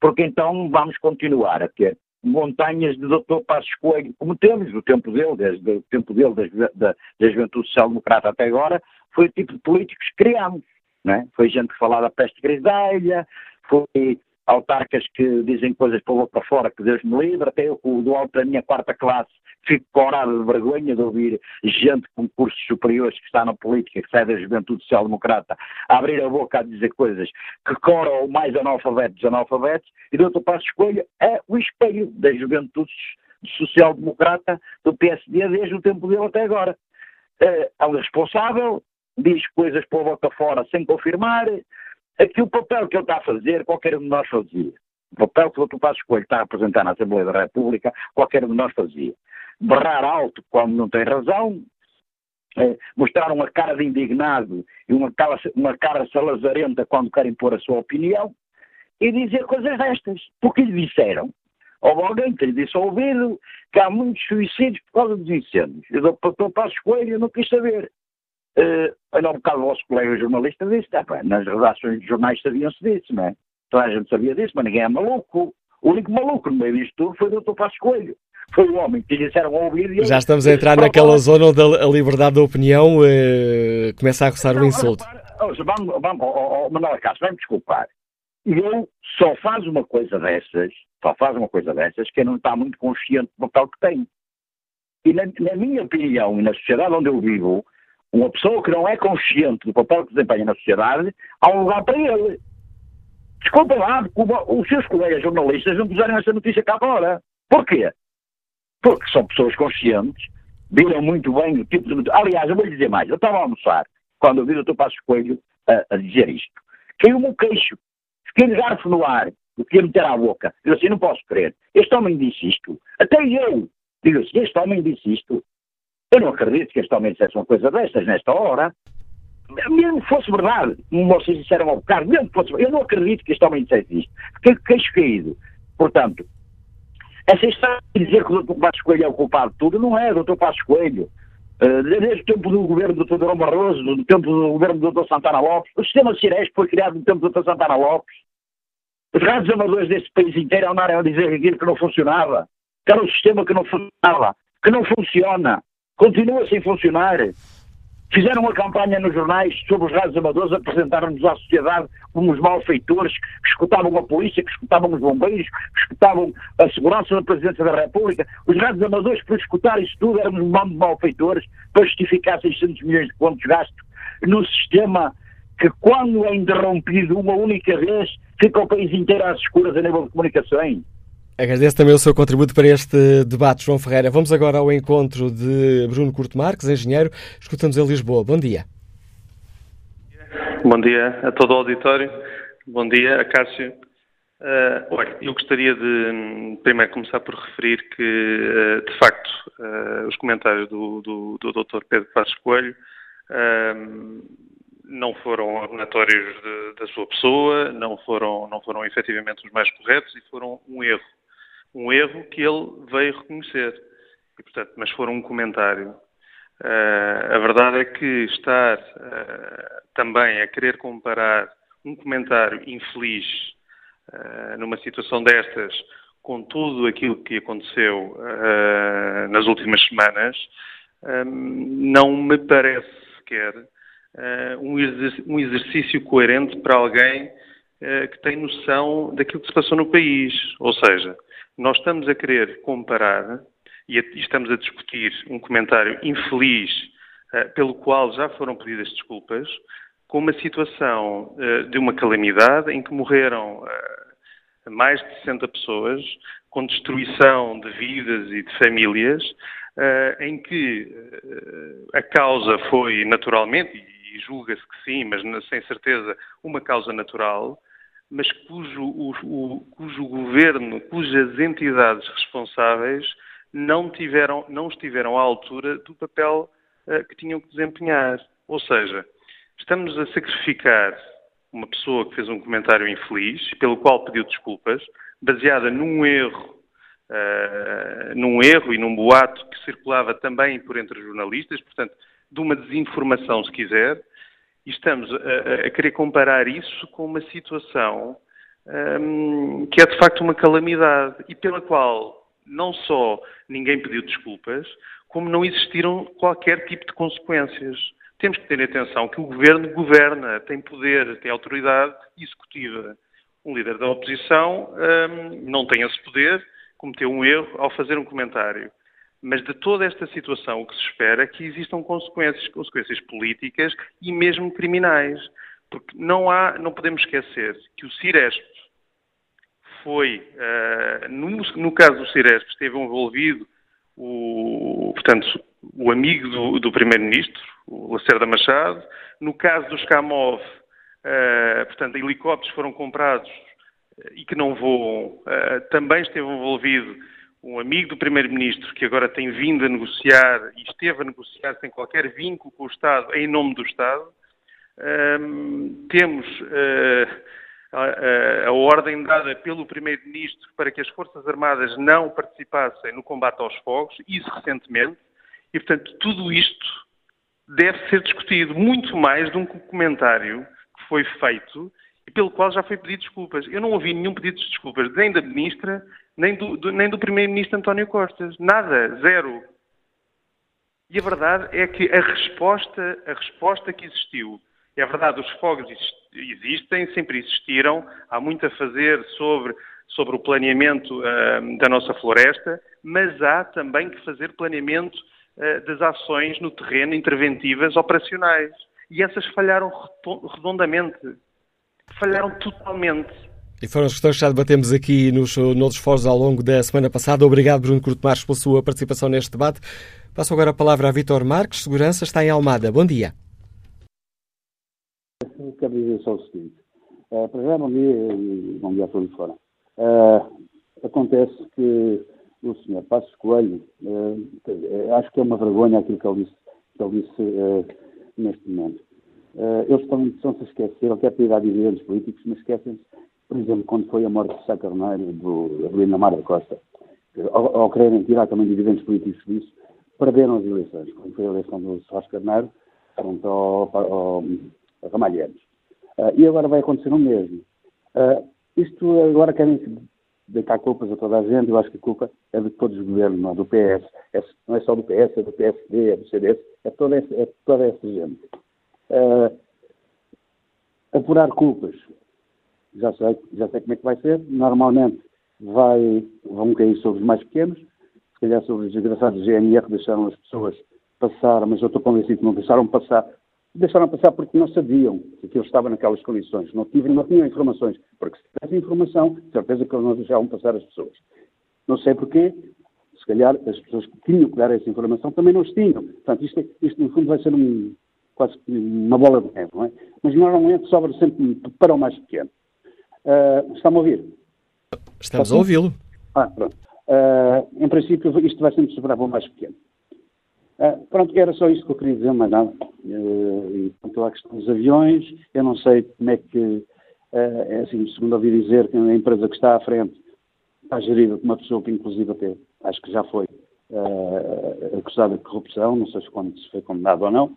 Porque então vamos continuar a ter montanhas de Dr. Passos Coelho, como temos do tempo dele, desde o tempo dele, da Juventude Social Democrata até agora. Foi o tipo de políticos que criámos, não é? Foi gente que falava da peste grisalha, foi autarcas que dizem coisas para o outro para fora, que Deus me livre, até eu, do alto da minha quarta classe, fico corado de vergonha de ouvir gente com cursos superiores que está na política, que sai da Juventude Social Democrata, a abrir a boca a dizer coisas que coram mais analfabetos dos analfabetos, e o Dr. Passos Coelho é o espelho da Juventude Social Democrata do PSD desde o tempo dele até agora. É um responsável, diz coisas para a boca fora sem confirmar. Aqui o papel que ele está a fazer, qualquer um de nós fazia. O papel que o Dr. Passos Coelho está a representar na Assembleia da República, qualquer um de nós fazia. Berrar alto quando não tem razão, mostrar uma cara de indignado e uma cara salazarenta quando querem pôr a sua opinião e dizer coisas destas. Porque lhe disseram, ou alguém que lhe disse ao ouvido, que há muitos suicídios por causa dos incêndios. E o Dr. Passos Coelho não quis saber. Olha, um bocado o vosso colega jornalista disse, nas redações de jornais sabiam-se disso, não é? Toda a gente sabia disso, mas ninguém é maluco. O único maluco no meio disto tudo foi o Dr. Passos Coelho. Foi o homem que disseram ao ouvido... Já estamos a entrar naquela zona onde a liberdade de opinião começa a roçar o insulto. Vamos, Manuel Acácio, vai-me desculpar. Eu só faz uma coisa dessas que não está muito consciente do papel que tem. E na minha opinião, e na sociedade onde eu vivo, uma pessoa que não é consciente do papel que desempenha na sociedade, há um lugar para ele. Desculpem lá, os seus colegas jornalistas não puseram essa notícia cá fora. Porquê? Porque são pessoas conscientes, viram muito bem o tipo de... Aliás, eu vou lhe dizer mais. Eu estava a almoçar, quando eu vi o Dr. Passos Coelho a dizer isto. Caiu-me um queixo. Fiquei-lhe garfo no ar, o que ia meter à boca. Eu assim, não posso crer. Este homem disse isto. Até eu. Digo assim, este homem disse isto. Eu não acredito que este homem dissesse uma coisa destas nesta hora. Mesmo que fosse verdade, como vocês disseram ao bocado, mesmo que fosse verdade, eu não acredito que este homem dissesse isto. Fiquei queixo caído. Portanto, essa história de dizer que o Dr. Passos Coelho é o culpado de tudo, não é o Dr. Passos Coelho. Desde o tempo do governo do Dr. Durão Barroso, do tempo do governo do Dr. Santana Lopes, o sistema SIRESP foi criado no tempo do Dr. Santana Lopes. Os rádios amadores desse país inteiro andaram a dizer aquilo que não funcionava, que era um sistema que não funcionava, que não funciona. Continua sem funcionar. Fizeram uma campanha nos jornais sobre os rádios amadores, apresentaram-nos à sociedade como os malfeitores que escutavam a polícia, que escutavam os bombeiros, que escutavam a segurança da Presidência da República. Os rádios amadores, por escutar isso tudo, éramos um bando de malfeitores para justificar 600 milhões de contos gastos num sistema que, quando é interrompido uma única vez, fica o país inteiro às escuras a nível de comunicações. Agradeço também o seu contributo para este debate, João Ferreira. Vamos agora ao encontro de Bruno Couto Marques, engenheiro. Escutamos em Lisboa. Bom dia. Bom dia a todo o auditório. Bom dia, Acácio. Olha, eu gostaria de primeiro começar por referir que, de facto, os comentários do Dr. Pedro Passos Coelho não foram ordenatórios da sua pessoa, não foram efetivamente os mais corretos e foram um erro. Um erro que ele veio reconhecer, e, portanto, mas foram um comentário. A verdade é que estar também a querer comparar um comentário infeliz numa situação destas com tudo aquilo que aconteceu nas últimas semanas não me parece sequer um exercício coerente para alguém que tem noção daquilo que se passou no país. Ou seja, nós estamos a querer comparar e estamos a discutir um comentário infeliz pelo qual já foram pedidas desculpas com uma situação de uma calamidade em que morreram mais de 60 pessoas, com destruição de vidas e de famílias, em que a causa foi naturalmente, e julga-se que sim, mas sem certeza, uma causa natural, mas cujo governo, cujas entidades responsáveis não estiveram à altura do papel que tinham que desempenhar. Ou seja, estamos a sacrificar uma pessoa que fez um comentário infeliz, pelo qual pediu desculpas, baseada num erro num erro e num boato que circulava também por entre jornalistas, portanto, de uma desinformação, se quiser, e estamos a querer comparar isso com uma situação que é, de facto, uma calamidade e pela qual não só ninguém pediu desculpas, como não existiram qualquer tipo de consequências. Temos que ter atenção que o governo governa, tem poder, tem autoridade executiva. Um líder da oposição não tem esse poder, cometeu um erro ao fazer um comentário. Mas de toda esta situação, o que se espera é que existam consequências políticas e mesmo criminais. Porque não podemos esquecer que o SIRESP foi, no caso do SIRESP, esteve envolvido o amigo do Primeiro-Ministro, o Lacerda Machado. No caso dos CAMOV, helicópteros foram comprados e que não voam. Também esteve envolvido um amigo do Primeiro-Ministro que agora tem vindo a negociar e esteve a negociar sem qualquer vínculo com o Estado, em nome do Estado. Temos a ordem dada pelo Primeiro-Ministro para que as Forças Armadas não participassem no combate aos fogos, isso recentemente, e, portanto, tudo isto deve ser discutido muito mais de um comentário que foi feito e pelo qual já foi pedido desculpas. Eu não ouvi nenhum pedido de desculpas, nem da Ministra, nem do Primeiro-Ministro António Costa. Nada, zero. E a verdade é que a resposta que existiu, é verdade, os fogos existem, sempre existiram, há muito a fazer sobre o planeamento da nossa floresta, mas há também que fazer planeamento das ações no terreno, interventivas, operacionais. E essas falharam redondamente. Falharam totalmente. E foram as questões que já debatemos aqui noutros fóruns ao longo da semana passada. Obrigado, Bruno Couto Marques, pela sua participação neste debate. Passo agora a palavra a Vítor Marques. Segurança está em Almada. Bom dia. Eu quero dizer só o seguinte. Para já, bom dia a todos fora. Acontece que o Sr. Passos Coelho, acho que é uma vergonha aquilo que ele disse neste momento. Eles também são-se esquecer, até pedir a dividendos políticos, mas esquecem-se, por exemplo, quando foi a morte de Sá Carneiro, do Avelino Mar da Costa, ao quererem tirar também dividendos políticos disso, perderam as eleições. Quando foi a eleição do Sá Carneiro, frente ao Ramalheiros. E agora vai acontecer o mesmo. Isto agora querem deitar culpas a toda a gente, eu acho que a culpa é de todos os governos, não é do PS, não é só do PS, é do PSD, é do CDS, é toda essa gente. Apurar culpas, já sei como é que vai ser, normalmente vão cair sobre os mais pequenos, se calhar sobre os desgraçados do GNR, deixaram as pessoas passar, mas eu estou convencido que não deixaram passar porque não sabiam que aquilo estava naquelas condições, não tinham informações, porque se tivessem informação, certeza que eles não deixavam passar as pessoas. Não sei porquê, se calhar as pessoas que tinham que dar essa informação também não as tinham. Portanto, isto no fundo vai ser quase uma bola de neve, não é? Mas normalmente sobra sempre para o mais pequeno. Está-me a ouvir? Estamos a ouvi-lo. Pronto. Em princípio, isto vai sempre sobrar para o mais pequeno. Pronto, era só isto que eu queria dizer, mas nada. E quanto à questão dos aviões, eu não sei como é que, segundo ouvi dizer, que a empresa que está à frente está gerida por uma pessoa que, inclusive, até acho que já foi acusada de corrupção, não sei se foi condenado ou não.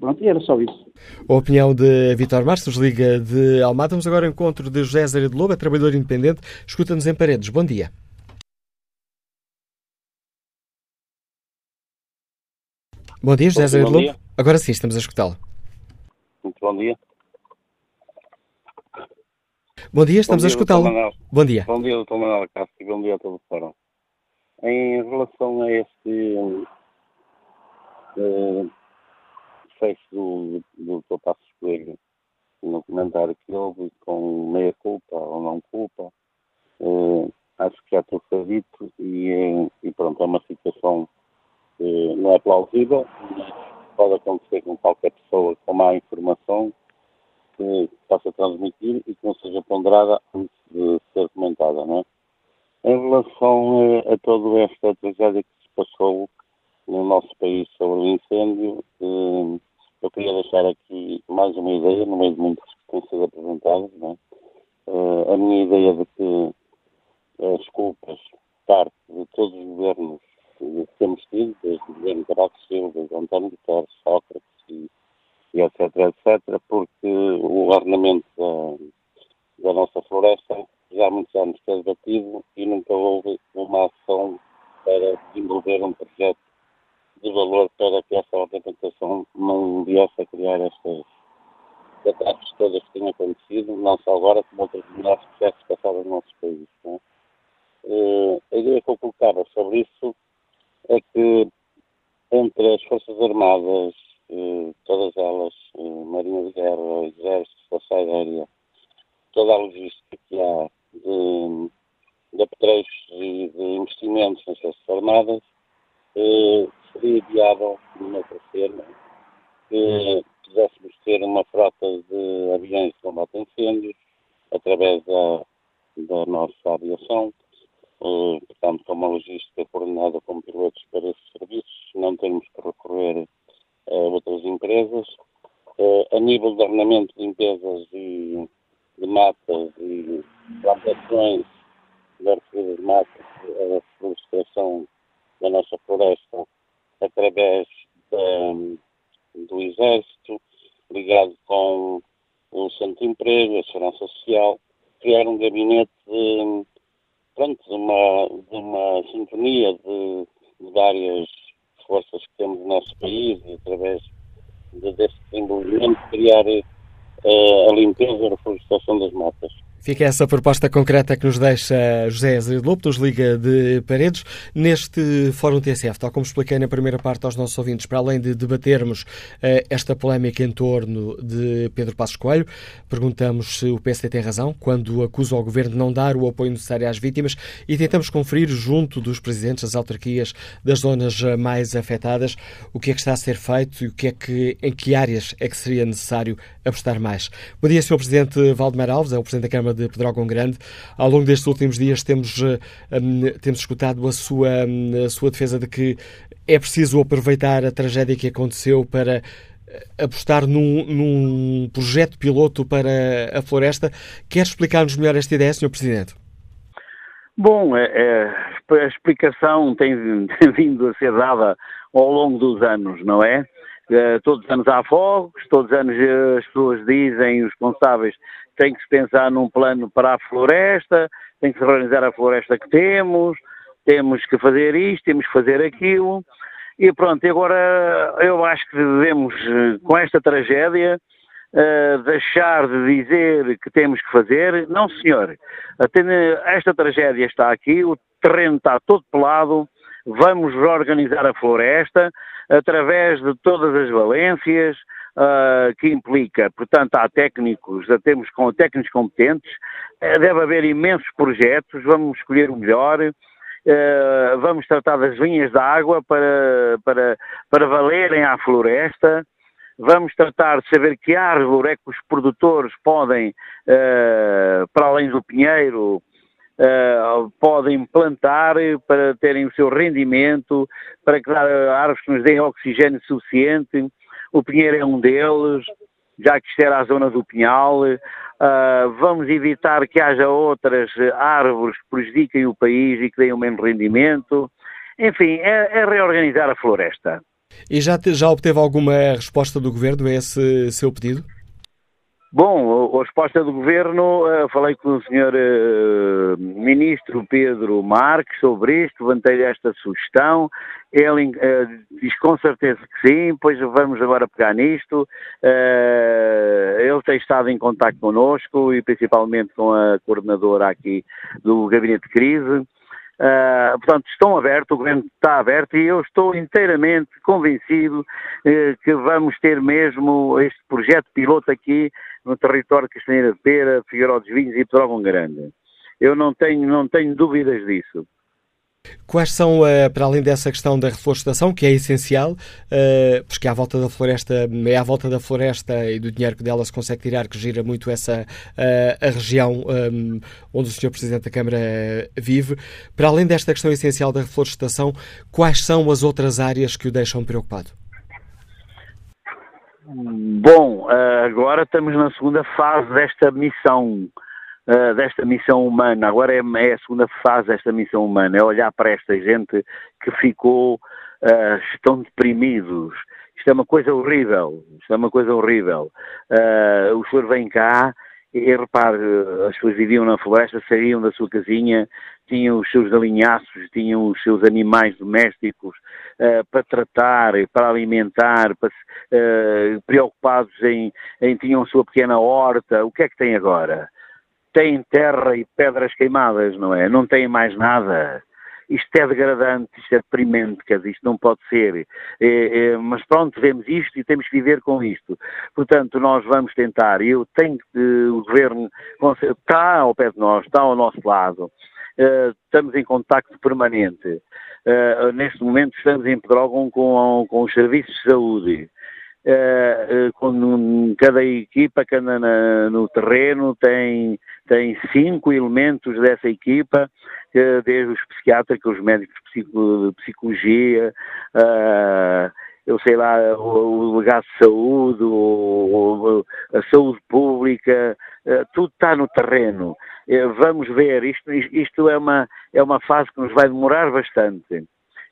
Pronto, era só isso. A opinião de Vítor Marques, Liga de Almada. Vamos agora ao encontro de José Zé de Lobo, é trabalhador independente. Escuta-nos em Paredes. Bom dia. Bom dia, José Zé de Lobo. Agora sim, estamos a escutá-lo. Muito bom dia. Bom dia, estamos a escutá-lo. Bom dia. Bom dia, Dr. Manuel Acácio. Bom dia a todo o fórum. Em relação a este fecho do Dr. Passos Coelho, no comentário que houve, com meia-culpa ou não-culpa, acho que já estou dito e pronto, é uma situação que não é plausível, mas pode acontecer com qualquer pessoa com má informação que possa transmitir e que não seja ponderada antes de ser comentada, não é? Em relação a toda esta tragédia que se passou no nosso país sobre o incêndio, eu queria deixar aqui mais uma ideia, no meio de muitas que têm sido apresentadas, não é? a minha ideia de que as culpas parte de todos os governos que temos tido, desde o governo de Cavaco Silva, de António Costa, Sócrates e etc, etc, porque o ordenamento da nossa floresta já há muitos anos que é debatido e nunca houve uma ação para desenvolver um projeto de valor para que essa ornamentação não viesse a criar estas catástrofes todas que têm acontecido, não só agora, como outras milhares que já se passaram no nosso país. Não é? A ideia que eu colocava sobre isso é que entre as Forças Armadas, todas elas, Marinha de Guerra, Exército, Força Aérea, toda a logística que há de apetrechos e de investimentos nas Forças Armadas, seria viável, no meu parecer, que pudéssemos ter uma frota de aviões de combate a incêndios através da nossa aviação, portanto, com uma logística coordenada com pilotos para esses serviços, não temos que recorrer a outras empresas. A nível de ordenamento de limpezas e de matas e plantações de matas, a florestação da nossa floresta através do Exército, ligado com o Centro de Emprego, a Segurança Social, criar um gabinete de uma sintonia de várias forças que temos no nosso país e através desse desenvolvimento criar a limpeza e a reflorestação das matas. Fica essa proposta concreta que nos deixa José Lopes, Liga de Paredes. Neste Fórum TSF, tal como expliquei na primeira parte aos nossos ouvintes, para além de debatermos esta polémica em torno de Pedro Passos Coelho, perguntamos se o PSD tem razão quando acusa o Governo de não dar o apoio necessário às vítimas e tentamos conferir junto dos presidentes das autarquias das zonas mais afetadas o que é que está a ser feito e em que áreas é que seria necessário apostar mais. Bom dia, Sr. Presidente Valdemar Alves, é o Presidente da Câmara de Pedrógão Grande. Ao longo destes últimos dias temos escutado a sua defesa de que é preciso aproveitar a tragédia que aconteceu para apostar num projeto piloto para a floresta. Quer explicar-nos melhor esta ideia, Sr. Presidente? Bom, a explicação tem vindo a ser dada ao longo dos anos, não é? Todos os anos há fogos, todos os anos as pessoas dizem, os responsáveis, tem que se pensar num plano para a floresta, tem que se organizar a floresta que temos que fazer isto, temos que fazer aquilo, e pronto, agora eu acho que devemos, com esta tragédia, deixar de dizer que temos que fazer. Não, senhor, esta tragédia está aqui, o terreno está todo pelado, vamos reorganizar a floresta através de todas as valências que implica. Portanto, há técnicos, temos com técnicos competentes, deve haver imensos projetos, vamos escolher o melhor, vamos tratar das linhas de água para valerem à floresta, vamos tratar de saber que árvore é que os produtores podem, para além do pinheiro, podem plantar para terem o seu rendimento, para criar árvores que nos deem oxigênio suficiente. O pinheiro é um deles, já que isto era a zona do Pinhal. Vamos evitar que haja outras árvores que prejudiquem o país e que deem o menos rendimento. Enfim, é reorganizar a floresta. E já obteve alguma resposta do Governo a esse seu pedido? Bom, a resposta do Governo, falei com o Sr. Ministro Pedro Marques sobre isto, levantei esta sugestão, ele diz com certeza que sim, pois vamos agora pegar nisto, ele tem estado em contacto connosco e principalmente com a coordenadora aqui do Gabinete de Crise, portanto estão abertos, o Governo está aberto e eu estou inteiramente convencido que vamos ter mesmo este projeto piloto aqui no território de Castanheira de Pera, Figueiró dos Vinhos e Pedrógão Grande. Eu não tenho dúvidas disso. Quais são, para além dessa questão da reflorestação, que é essencial, porque à volta da floresta e do dinheiro que dela se consegue tirar, que gira muito a região onde o Sr. Presidente da Câmara vive, para além desta questão essencial da reflorestação, quais são as outras áreas que o deixam preocupado? Bom, agora estamos na segunda fase desta missão. desta missão humana. Agora é a segunda fase desta missão humana, é olhar para esta gente que ficou, estão deprimidos. Isto é uma coisa horrível, O senhor vem cá e repare, as pessoas viviam na floresta, saíam da sua casinha, tinham os seus galinhaços, tinham os seus animais domésticos para tratar, para alimentar, para, preocupados em tinham a sua pequena horta. O que é que tem agora? Tem terra e pedras queimadas, não é? Não tem mais nada. Isto é degradante, isto é deprimente, quer dizer, isto não pode ser. Mas pronto, vemos isto e temos que viver com isto. Portanto, nós vamos tentar. O Governo está ao pé de nós, está ao nosso lado. Estamos em contacto permanente. Neste momento estamos em Pedrógão com os serviços de saúde. Cada equipa que anda no terreno tem 5 elementos dessa equipa, desde os psiquiátricos, os médicos de psicologia, o legado de saúde, a saúde pública, tudo está no terreno. Vamos ver, isto é uma fase que nos vai demorar bastante.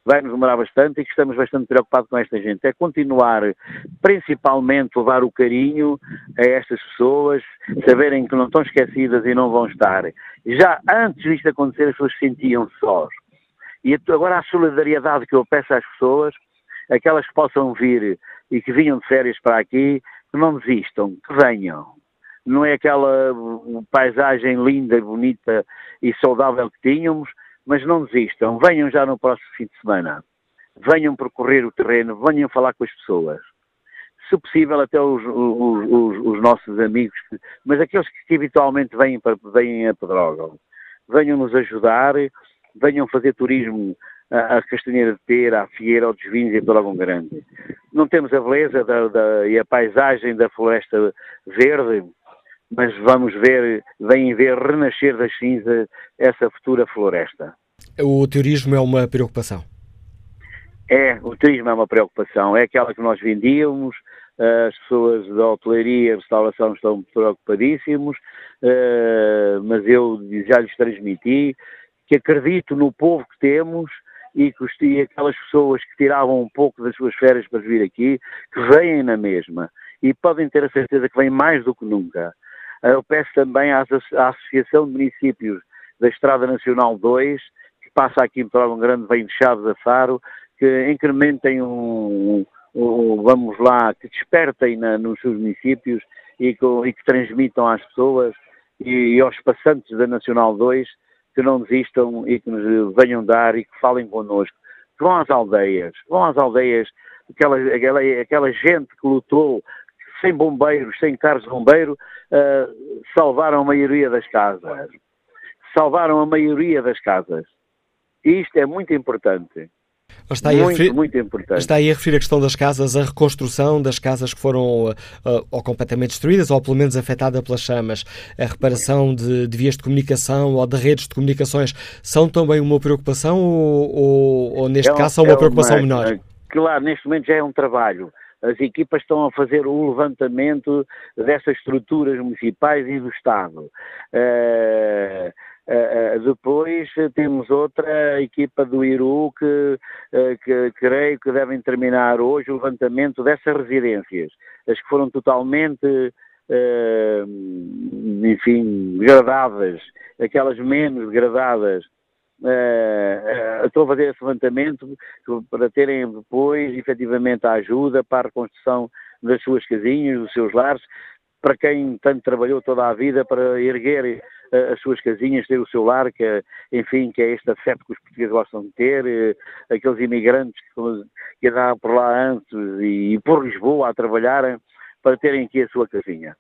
E que estamos bastante preocupados com esta gente. É continuar, principalmente, levar o carinho a estas pessoas, saberem que não estão esquecidas e não vão estar. Já antes disto acontecer, as pessoas se sentiam sós. E agora a solidariedade que eu peço às pessoas, aquelas que possam vir e que vinham de férias para aqui, que não desistam, que venham. Não é aquela paisagem linda, bonita e saudável que tínhamos, mas não desistam, venham já no próximo fim de semana, venham percorrer o terreno, venham falar com as pessoas, se possível até os nossos amigos, mas aqueles que habitualmente vêm a Pedrógão, venham nos ajudar, venham fazer turismo à Castanheira de Pera, à Figueiró dos Vinhos e a Pedrógão Grande. Não temos a beleza e a paisagem da floresta verde, mas vamos ver, vêm ver renascer das cinzas essa futura floresta. O turismo é uma preocupação? É, o turismo é uma preocupação. É aquela que nós vendíamos, as pessoas da hotelaria e restauração estão preocupadíssimos, mas eu já lhes transmiti que acredito no povo que temos e aquelas pessoas que tiravam um pouco das suas férias para vir aqui, que vêm na mesma e podem ter a certeza que vêm mais do que nunca. Eu peço também à Associação de Municípios da Estrada Nacional 2, que passa aqui em Pedrógão Grande, vem de Chaves a Faro, que incrementem que despertem nos seus municípios e que transmitam às pessoas e aos passantes da Nacional 2 que não desistam e que nos venham dar e que falem connosco. Que vão às aldeias, aquela gente que lutou, sem bombeiros, sem carros de bombeiro, salvaram a maioria das casas. E isto é muito importante. Muito importante. Está aí a referir a questão das casas, a reconstrução das casas que foram ou completamente destruídas ou pelo menos afetadas pelas chamas, a reparação de vias de comunicação ou de redes de comunicações, são também uma preocupação ou neste caso são uma preocupação menor? Claro, neste momento já é um trabalho. As equipas estão a fazer o levantamento dessas estruturas municipais e do Estado. Depois temos outra equipa do IRU que creio que devem terminar hoje o levantamento dessas residências, as que foram totalmente, degradadas, aquelas menos degradadas. Estou a fazer esse levantamento para terem depois, efetivamente, a ajuda para a reconstrução das suas casinhas, dos seus lares, para quem tanto trabalhou toda a vida para erguer as suas casinhas, ter o seu lar, que é este afeto que os portugueses gostam de ter, aqueles imigrantes que andavam por lá antes e por Lisboa a trabalhar, para terem aqui a sua casinha.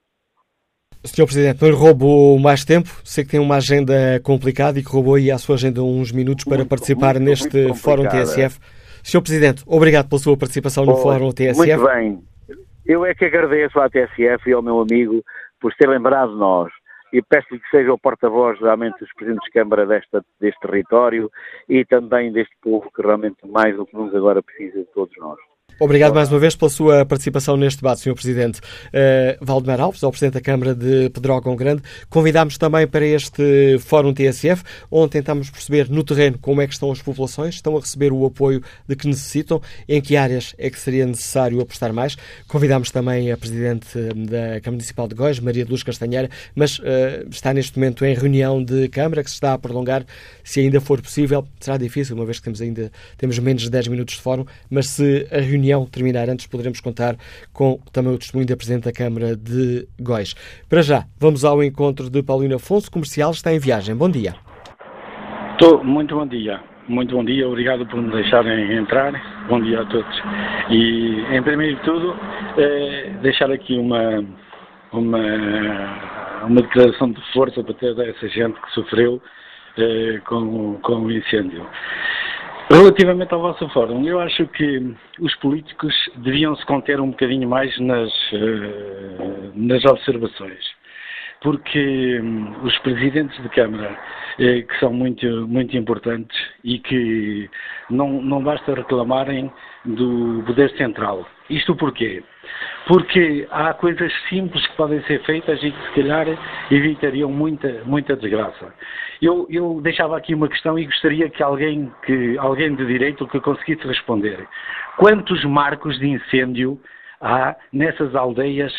Senhor Presidente, não lhe roubo mais tempo. Sei que tem uma agenda complicada e que roubou aí à sua agenda uns minutos para participar neste Fórum TSF. Senhor Presidente, obrigado pela sua participação no Fórum TSF. Muito bem. Eu é que agradeço à TSF e ao meu amigo por ter lembrado de nós. E peço-lhe que seja o porta-voz realmente dos Presidentes de Câmara deste território e também deste povo que realmente mais do que nos agora precisa de todos nós. Obrigado mais uma vez pela sua participação neste debate, Sr. Presidente. Valdemar Alves, ao Presidente da Câmara de Pedrógão Grande, convidámos também para este Fórum TSF, onde tentámos perceber no terreno como é que estão as populações, estão a receber o apoio de que necessitam, em que áreas é que seria necessário apostar mais. Convidámos também a Presidente da Câmara Municipal de Góis, Maria de Luz Castanheira, mas está neste momento em reunião de Câmara, que se está a prolongar, se ainda for possível. Será difícil, uma vez que temos menos de 10 minutos de fórum, mas se a reunião terminar antes, poderemos contar com também o testemunho da Presidente da Câmara de Góis. Para já, vamos ao encontro de Paulino Afonso, comercial, está em viagem. Bom dia. Muito bom dia, obrigado por me deixarem entrar. Bom dia a todos. E, em primeiro de tudo, deixar aqui uma declaração de força para toda essa gente que sofreu com o incêndio. Relativamente ao vosso fórum, eu acho que os políticos deviam se conter um bocadinho mais nas observações, porque os presidentes de Câmara, que são muito, muito importantes e que não basta reclamarem do Poder Central. Isto porquê? Porque há coisas simples que podem ser feitas e que, se calhar, evitariam muita, muita desgraça. Eu deixava aqui uma questão e gostaria que alguém de direito que conseguisse responder. Quantos marcos de incêndio há nessas aldeias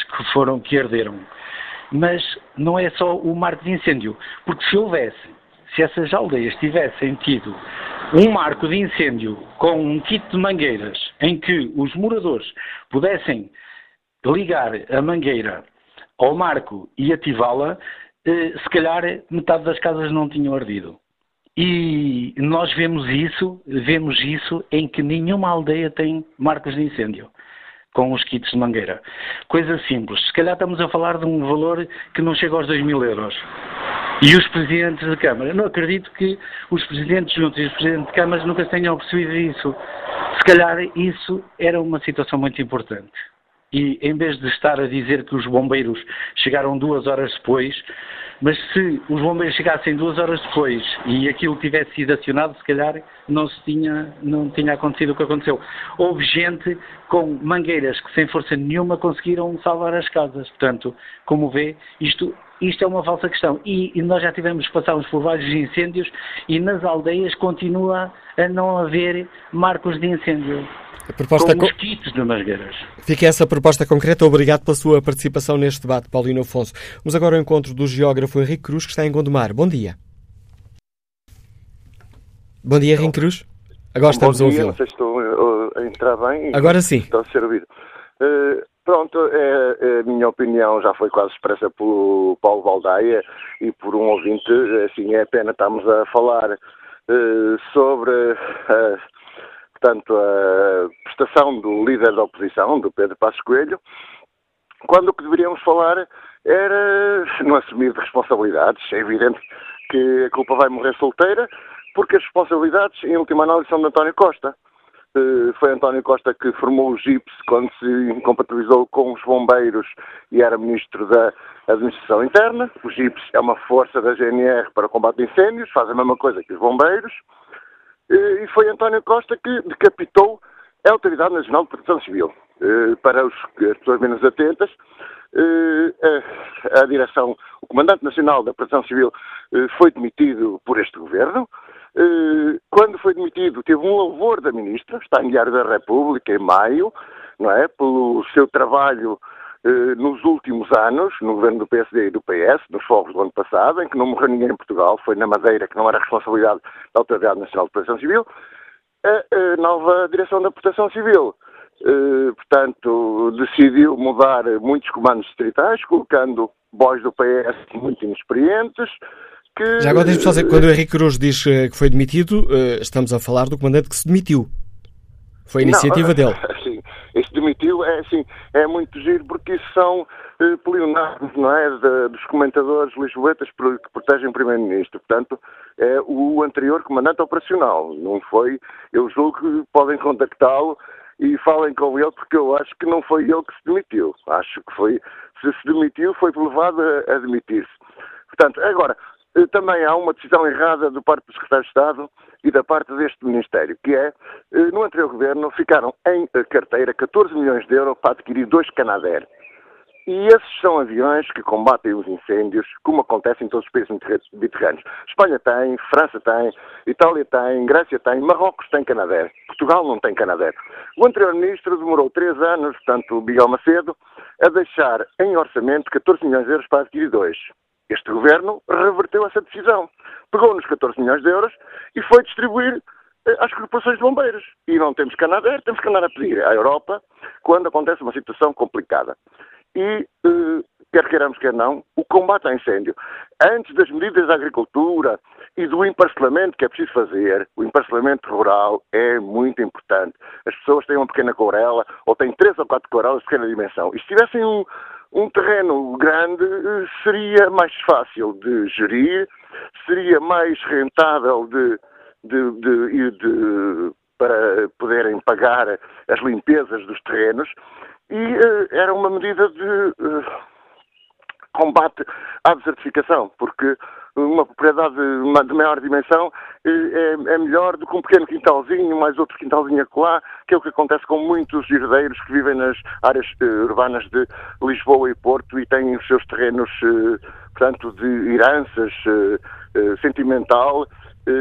que arderam? Mas não é só o marco de incêndio, porque se essas aldeias tivessem tido um marco de incêndio com um kit de mangueiras em que os moradores pudessem ligar a mangueira ao marco e ativá-la, se calhar metade das casas não tinham ardido. E nós vemos isso em que nenhuma aldeia tem marcos de incêndio com os kits de mangueira. Coisa simples. Se calhar estamos a falar de um valor que não chega aos 2.000 euros. E os presidentes de Câmara? Eu não acredito que os presidentes juntos e os presidentes de Câmara nunca tenham percebido isso. Se calhar isso era uma situação muito importante. E em vez de estar a dizer que os bombeiros chegaram 2 horas depois, mas se os bombeiros chegassem 2 horas depois e aquilo tivesse sido acionado, se calhar não tinha acontecido o que aconteceu. Houve gente com mangueiras que sem força nenhuma conseguiram salvar as casas. Portanto, como vê, isto é uma falsa questão. E nós já passámos por vários incêndios e nas aldeias continua a não haver marcos de incêndio. Com os kits de mangueiras. Fica essa proposta concreta. Obrigado pela sua participação neste debate, Paulino Afonso. Vamos agora ao encontro do geógrafo Henrique Cruz, que está em Gondomar. Bom dia. Bom dia, Henrique Cruz. Agora estamos a ouvi-lo. Não sei se estou a entrar bem. Agora sim. Estou a ser ouvido. Pronto, a minha opinião já foi quase expressa por Paulo Baldaia e por um ouvinte. Assim, é pena estarmos a falar sobre... Portanto, a prestação do líder da oposição, do Pedro Passos Coelho, quando o que deveríamos falar era não assumir responsabilidades. É evidente que a culpa vai morrer solteira, porque as responsabilidades, em última análise, são de António Costa. Foi António Costa que formou o GIPS quando se incompatibilizou com os bombeiros e era ministro da Administração Interna. O GIPS é uma força da GNR para o combate a incêndios, faz a mesma coisa que os bombeiros. E foi António Costa que decapitou a Autoridade Nacional de Proteção Civil. Para as pessoas menos atentas, a direção, o Comandante Nacional da Proteção Civil foi demitido por este governo. Quando foi demitido, teve um louvor da Ministra, está em Diário da República, em maio, não é? Pelo seu trabalho nos últimos anos, no governo do PSD e do PS, nos fogos do ano passado, em que não morreu ninguém em Portugal, foi na Madeira, que não era responsabilidade da Autoridade Nacional de Proteção Civil, a nova direção da Proteção Civil, portanto, decidiu mudar muitos comandos distritais, colocando bois do PS muito inexperientes, que... Já agora deixe-me só dizer, quando o Henrique Cruz diz que foi demitido, estamos a falar do comandante que se demitiu. Foi a iniciativa dele. Sim, este demitiu é muito giro, porque isso são pleonasmos, não é? Dos comentadores lisboetas que protegem o Primeiro-Ministro. Portanto, é o anterior comandante operacional. Não foi, eu julgo que podem contactá-lo e falem com ele, porque eu acho que não foi ele que se demitiu. Acho que foi, se demitiu, foi levado a demitir-se. Portanto, agora, também há uma decisão errada do parte do Secretário de Estado e da parte deste Ministério, que é, no anterior governo, ficaram em carteira 14 milhões de euros para adquirir 2 Canadair. E esses são aviões que combatem os incêndios, como acontece em todos os países mediterrâneos. Espanha tem, França tem, Itália tem, Grécia tem, Marrocos tem Canadair, Portugal não tem Canadair. O anterior ministro demorou 3 anos, portanto, Miguel Macedo, a deixar em orçamento 14 milhões de euros para adquirir 2. Este governo reverteu essa decisão. Pegou nos 14 milhões de euros e foi distribuir às corporações de bombeiros. E não temos Canadair, temos que andar a pedir à Europa quando acontece uma situação complicada. E, quer queiramos, quer não, o combate ao incêndio, antes das medidas da agricultura e do emparcelamento que é preciso fazer, o emparcelamento rural é muito importante. As pessoas têm uma pequena courela, ou têm 3 ou 4 courelas de pequena dimensão. E se tivessem um terreno grande, seria mais fácil de gerir, seria mais rentável para poderem pagar as limpezas dos terrenos. E era uma medida de combate à desertificação, porque uma propriedade de maior dimensão é melhor do que um pequeno quintalzinho, mais outro quintalzinho acolá, que é o que acontece com muitos herdeiros que vivem nas áreas urbanas de Lisboa e Porto e têm os seus terrenos, portanto, de heranças sentimental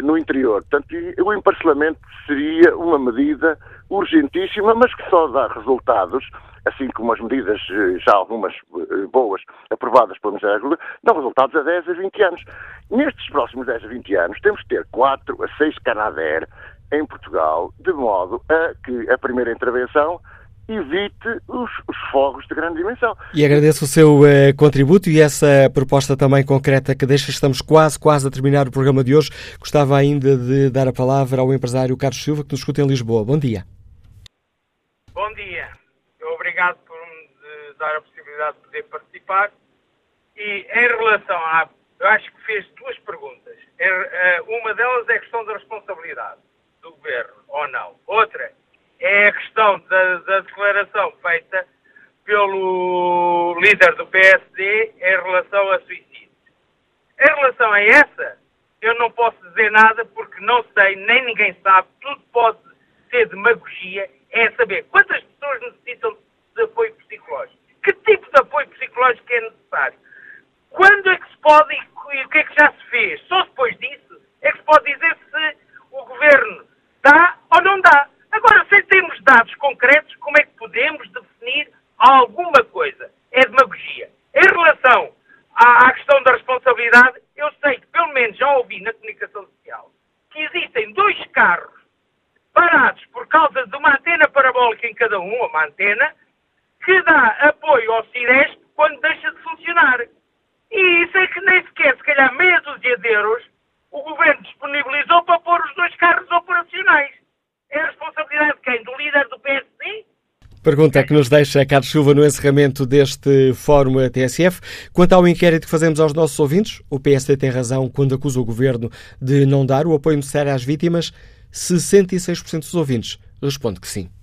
no interior. Portanto, o emparcelamento seria uma medida urgentíssima, mas que só dá resultados, assim como as medidas, já algumas boas, aprovadas pelo Ministério da Agricultura, dão resultados a 10 a 20 anos. Nestes próximos 10 a 20 anos, temos que ter 4 a 6 Canadair em Portugal, de modo a que a primeira intervenção evite os fogos de grande dimensão. E agradeço o seu contributo e essa proposta também concreta que deixa. Estamos quase a terminar o programa de hoje. Gostava ainda de dar a palavra ao empresário Carlos Silva, que nos escuta em Lisboa. Bom dia. Bom dia. Obrigado por me dar a possibilidade de poder participar. E em relação à... Eu acho que fez 2 perguntas. Uma delas é a questão da responsabilidade do governo, ou não. Outra é a questão da declaração feita pelo líder do PSD em relação a suicídio. Em relação a essa, eu não posso dizer nada porque não sei, nem ninguém sabe, tudo pode ser demagogia, é saber quantas pessoas necessitam de apoio psicológico, que tipo de apoio psicológico é necessário, quando é que se pode e o que é que já se fez. Só depois disso é que se pode dizer se o governo dá ou não dá. Agora, sem termos dados concretos, como é que podemos definir alguma coisa? É demagogia. Em relação à questão da responsabilidade, eu sei que, pelo menos já ouvi na comunicação social, que existem 2 carros parados por causa de uma antena parabólica em cada um, uma antena, que dá apoio ao SIRESP quando deixa de funcionar. E isso é que nem sequer, se calhar, meia dúzia de euros, o governo disponibilizou para pôr os 2 carros operacionais. É a responsabilidade de quem? Do líder do PSD? Pergunta que nos deixa Carlos Silva no encerramento deste Fórum TSF. Quanto ao inquérito que fazemos aos nossos ouvintes, o PSD tem razão quando acusa o Governo de não dar o apoio necessário às vítimas. 66% dos ouvintes responde que sim.